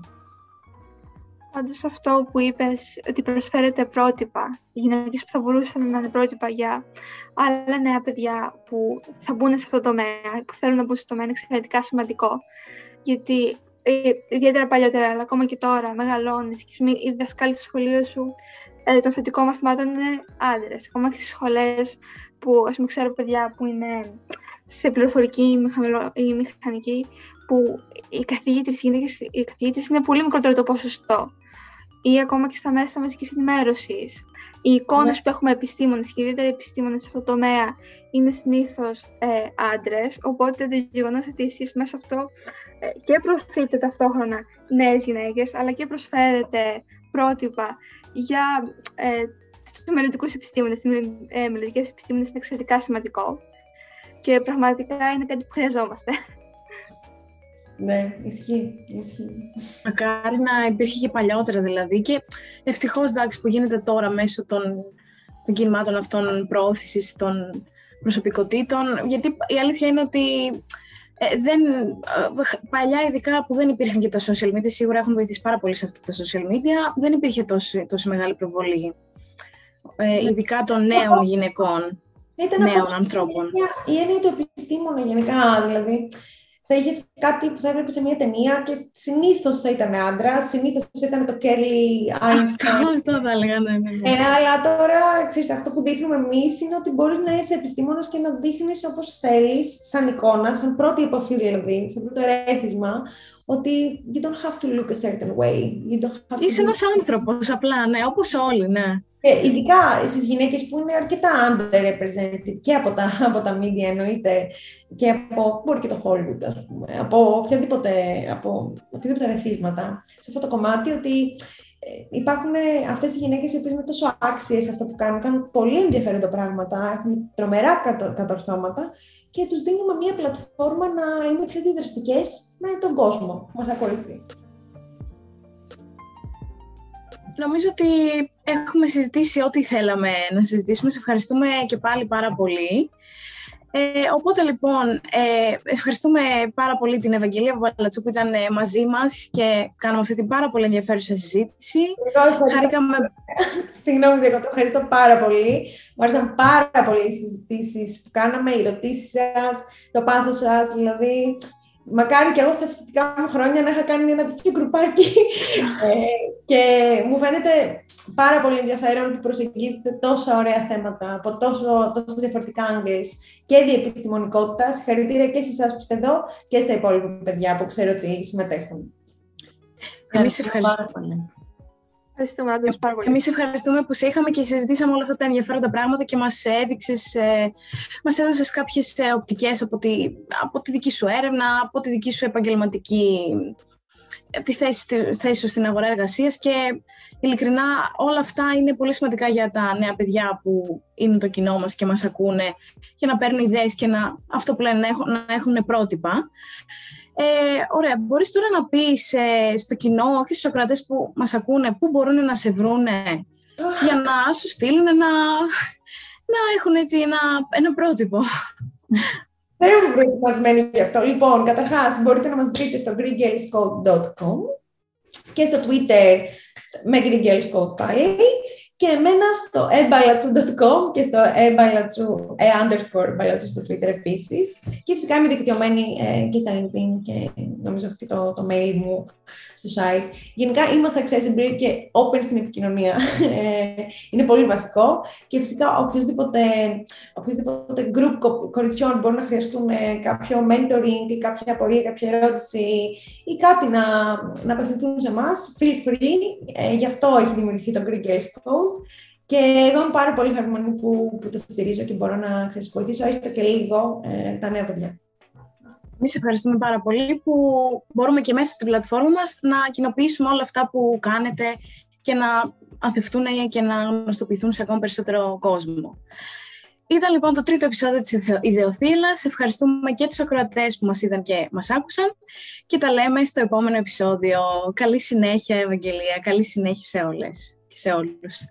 Πάντως αυτό που είπες, ότι προσφέρετε πρότυπα, γυναίκες που θα μπορούσαν να είναι πρότυπα για άλλα νέα παιδιά που θα μπουν σε αυτό το τομέα, που θέλουν να μπουν στο τομέα, είναι εξαιρετικά σημαντικό. Γιατί ιδιαίτερα παλιότερα, αλλά ακόμα και τώρα, μεγαλώνεις και οι δασκάλοι στο σχολείο σου ε, των θετικών μαθημάτων είναι άντρες. Ακόμα και στις σχολές που, ας πούμε, ξέρω παιδιά που είναι σε πληροφορική ή μηχανική, που οι καθηγήτρες, οι καθηγήτρες είναι πολύ μικρότερο το ποσοστό. ή ακόμα και στα μέσα μαζικής ενημέρωσης. Οι εικόνες ναι. που έχουμε επιστήμονες, και ιδιαίτερα επιστήμονες σε αυτό το τομέα, είναι συνήθως ε, άντρες, οπότε το γεγονός ότι εσείς μέσα αυτό ε, και προωθείτε ταυτόχρονα νέες γυναίκες, αλλά και προσφέρετε πρότυπα για ε, τους μελλοντικούς επιστήμονες, τις ε, μελλοντικές επιστήμονες, είναι εξαιρετικά σημαντικό και πραγματικά είναι κάτι που χρειαζόμαστε. Ναι, ισχύει, ισχύει. Μακάρι να υπήρχε και παλιότερα δηλαδή, και ευτυχώς εντάξει που γίνεται τώρα μέσω των, των κινημάτων αυτών προώθησης των προσωπικότητων, γιατί η αλήθεια είναι ότι ε, δεν, παλιά ειδικά που δεν υπήρχαν και τα social media, σίγουρα έχουν βοηθήσει πάρα πολύ σε αυτά τα social media, δεν υπήρχε τόση, τόση μεγάλη προβολή, ε, ειδικά των νέων γυναικών, ήταν νέων ανθρώπων. Η έννοια του επιστήμονα γενικά δηλαδή. Θα είχες κάτι που θα έβλεπε σε μια ταινία και συνήθως θα ήταν άντρα, συνήθως ήταν το Κέρλι Άινσταϊν. Αυτό θα έλεγα, ναι, ναι. Ε, αλλά τώρα, ξέρεις, αυτό που δείχνουμε εμείς είναι ότι μπορείς να είσαι επιστήμονος και να δείχνεις όπως θέλεις, σαν εικόνα, σαν πρώτη επαφή δηλαδή, σαν πρώτο ερέθισμα, ότι you don't have to look a certain way. You don't have to... Είσαι ένας άνθρωπος, απλά, ναι, όπως όλοι, ναι. Ε, ειδικά στις γυναίκες που είναι αρκετά underrepresented και από τα, από τα media εννοείται και από, μπορεί και το Hollywood, ας πούμε, από οποιαδήποτε, από οποιαδήποτε ρεθίσματα σε αυτό το κομμάτι, ότι υπάρχουν αυτές οι γυναίκες οι οποίες είναι τόσο άξιες αυτό που κάνουν, κάνουν πολύ ενδιαφέροντα πράγματα, έχουν τρομερά κατορθώματα και τους δίνουμε μια πλατφόρμα να είναι πιο διδραστικές με τον κόσμο που μας ακολουθεί. Νομίζω ότι έχουμε συζητήσει ό,τι θέλαμε να συζητήσουμε. Σε ευχαριστούμε και πάλι πάρα πολύ. Ε, οπότε, λοιπόν, ε, ευχαριστούμε πάρα πολύ την Ευαγγελία Παλατσού που ήταν ε, μαζί μας και κάναμε αυτή την πάρα πολύ ενδιαφέρουσα συζήτηση. Χαρήκαμε... Συγγνώμη, διακόπτω. Ευχαριστώ πάρα πολύ. Μου άρεσαν πάρα πολύ οι συζητήσεις που κάναμε, οι ερωτήσεις σας, το πάθος σας, δηλαδή... Μακάρι και εγώ στα φοιτητικά μου χρόνια να είχα κάνει ένα τέτοιο κρουπάκι και μου φαίνεται πάρα πολύ ενδιαφέρον που προσεγγίζετε τόσα ωραία θέματα από τόσο, τόσο διαφορετικά angles και διεπιστημονικότητα. Συγχαρητήρια και σε εσάς που είστε εδώ και στα υπόλοιπα παιδιά που ξέρω ότι συμμετέχουν. Εμείς ευχαριστούμε. Ευχαριστούμε, Άντρες, πάρα πολύ. Εμείς ευχαριστούμε που σε είχαμε και συζητήσαμε όλα αυτά τα ενδιαφέροντα πράγματα και μας έδειξες, μας έδωσες κάποιες οπτικές από τη, από τη δική σου έρευνα, από τη δική σου επαγγελματική από τη θέση, τη θέση σου στην αγορά εργασίας και ειλικρινά όλα αυτά είναι πολύ σημαντικά για τα νέα παιδιά που είναι το κοινό μας και μας ακούνε για να παίρνουν ιδέες και να, αυτό που λένε, να έχουν, να έχουν πρότυπα. Ε, ωραία, μπορείς τώρα να πεις ε, στο κοινό και στους ακροατές που μας ακούνε πού μπορούν να σε βρούνε για να σου στείλουν ένα, να έχουν έτσι ένα, ένα πρότυπο. Δεν είμαι προετοιμασμένη γι' αυτό. Λοιπόν, καταρχάς μπορείτε να μας βρείτε στο greek girls code dot com και στο Twitter με Greek Girls Code πάλι και εμένα στο e ballatsu dot com και στο e ballatsu, e underscore ballatsu στο Twitter επίσης. Και φυσικά είμαι δικτυωμένη ε, και στα LinkedIn και νομίζω ότι το, το mail μου στο site. Γενικά είμαστε accessible και open στην επικοινωνία. Ε, είναι πολύ βασικό και φυσικά οποιοδήποτε, οποιοδήποτε group κοριτσιών μπορεί να χρειαστούν κάποιο mentoring ή κάποια απορία, κάποια ερώτηση ή κάτι να, να απευθυνθούν σε εμάς, feel free. Ε, γι' αυτό έχει δημιουργηθεί το Greek Girls Code. Και εγώ είμαι πάρα πολύ χαρούμενη που, που το στηρίζω και μπορώ να σας βοηθήσω έστω και λίγο ε, τα νέα παιδιά. Εμείς ευχαριστούμε πάρα πολύ που μπορούμε και μέσα από την πλατφόρμα μας να κοινοποιήσουμε όλα αυτά που κάνετε και να ανθευτούν και να γνωστοποιηθούν σε ακόμα περισσότερο κόσμο. Ήταν λοιπόν το τρίτο επεισόδιο της Ιδεοθύελλας. Ευχαριστούμε και τους ακροατές που μας είδαν και μας άκουσαν και τα λέμε στο επόμενο επεισόδιο. Καλή συνέχεια, Ευαγγελία. Καλή συνέχεια σε όλες. Σε όλους.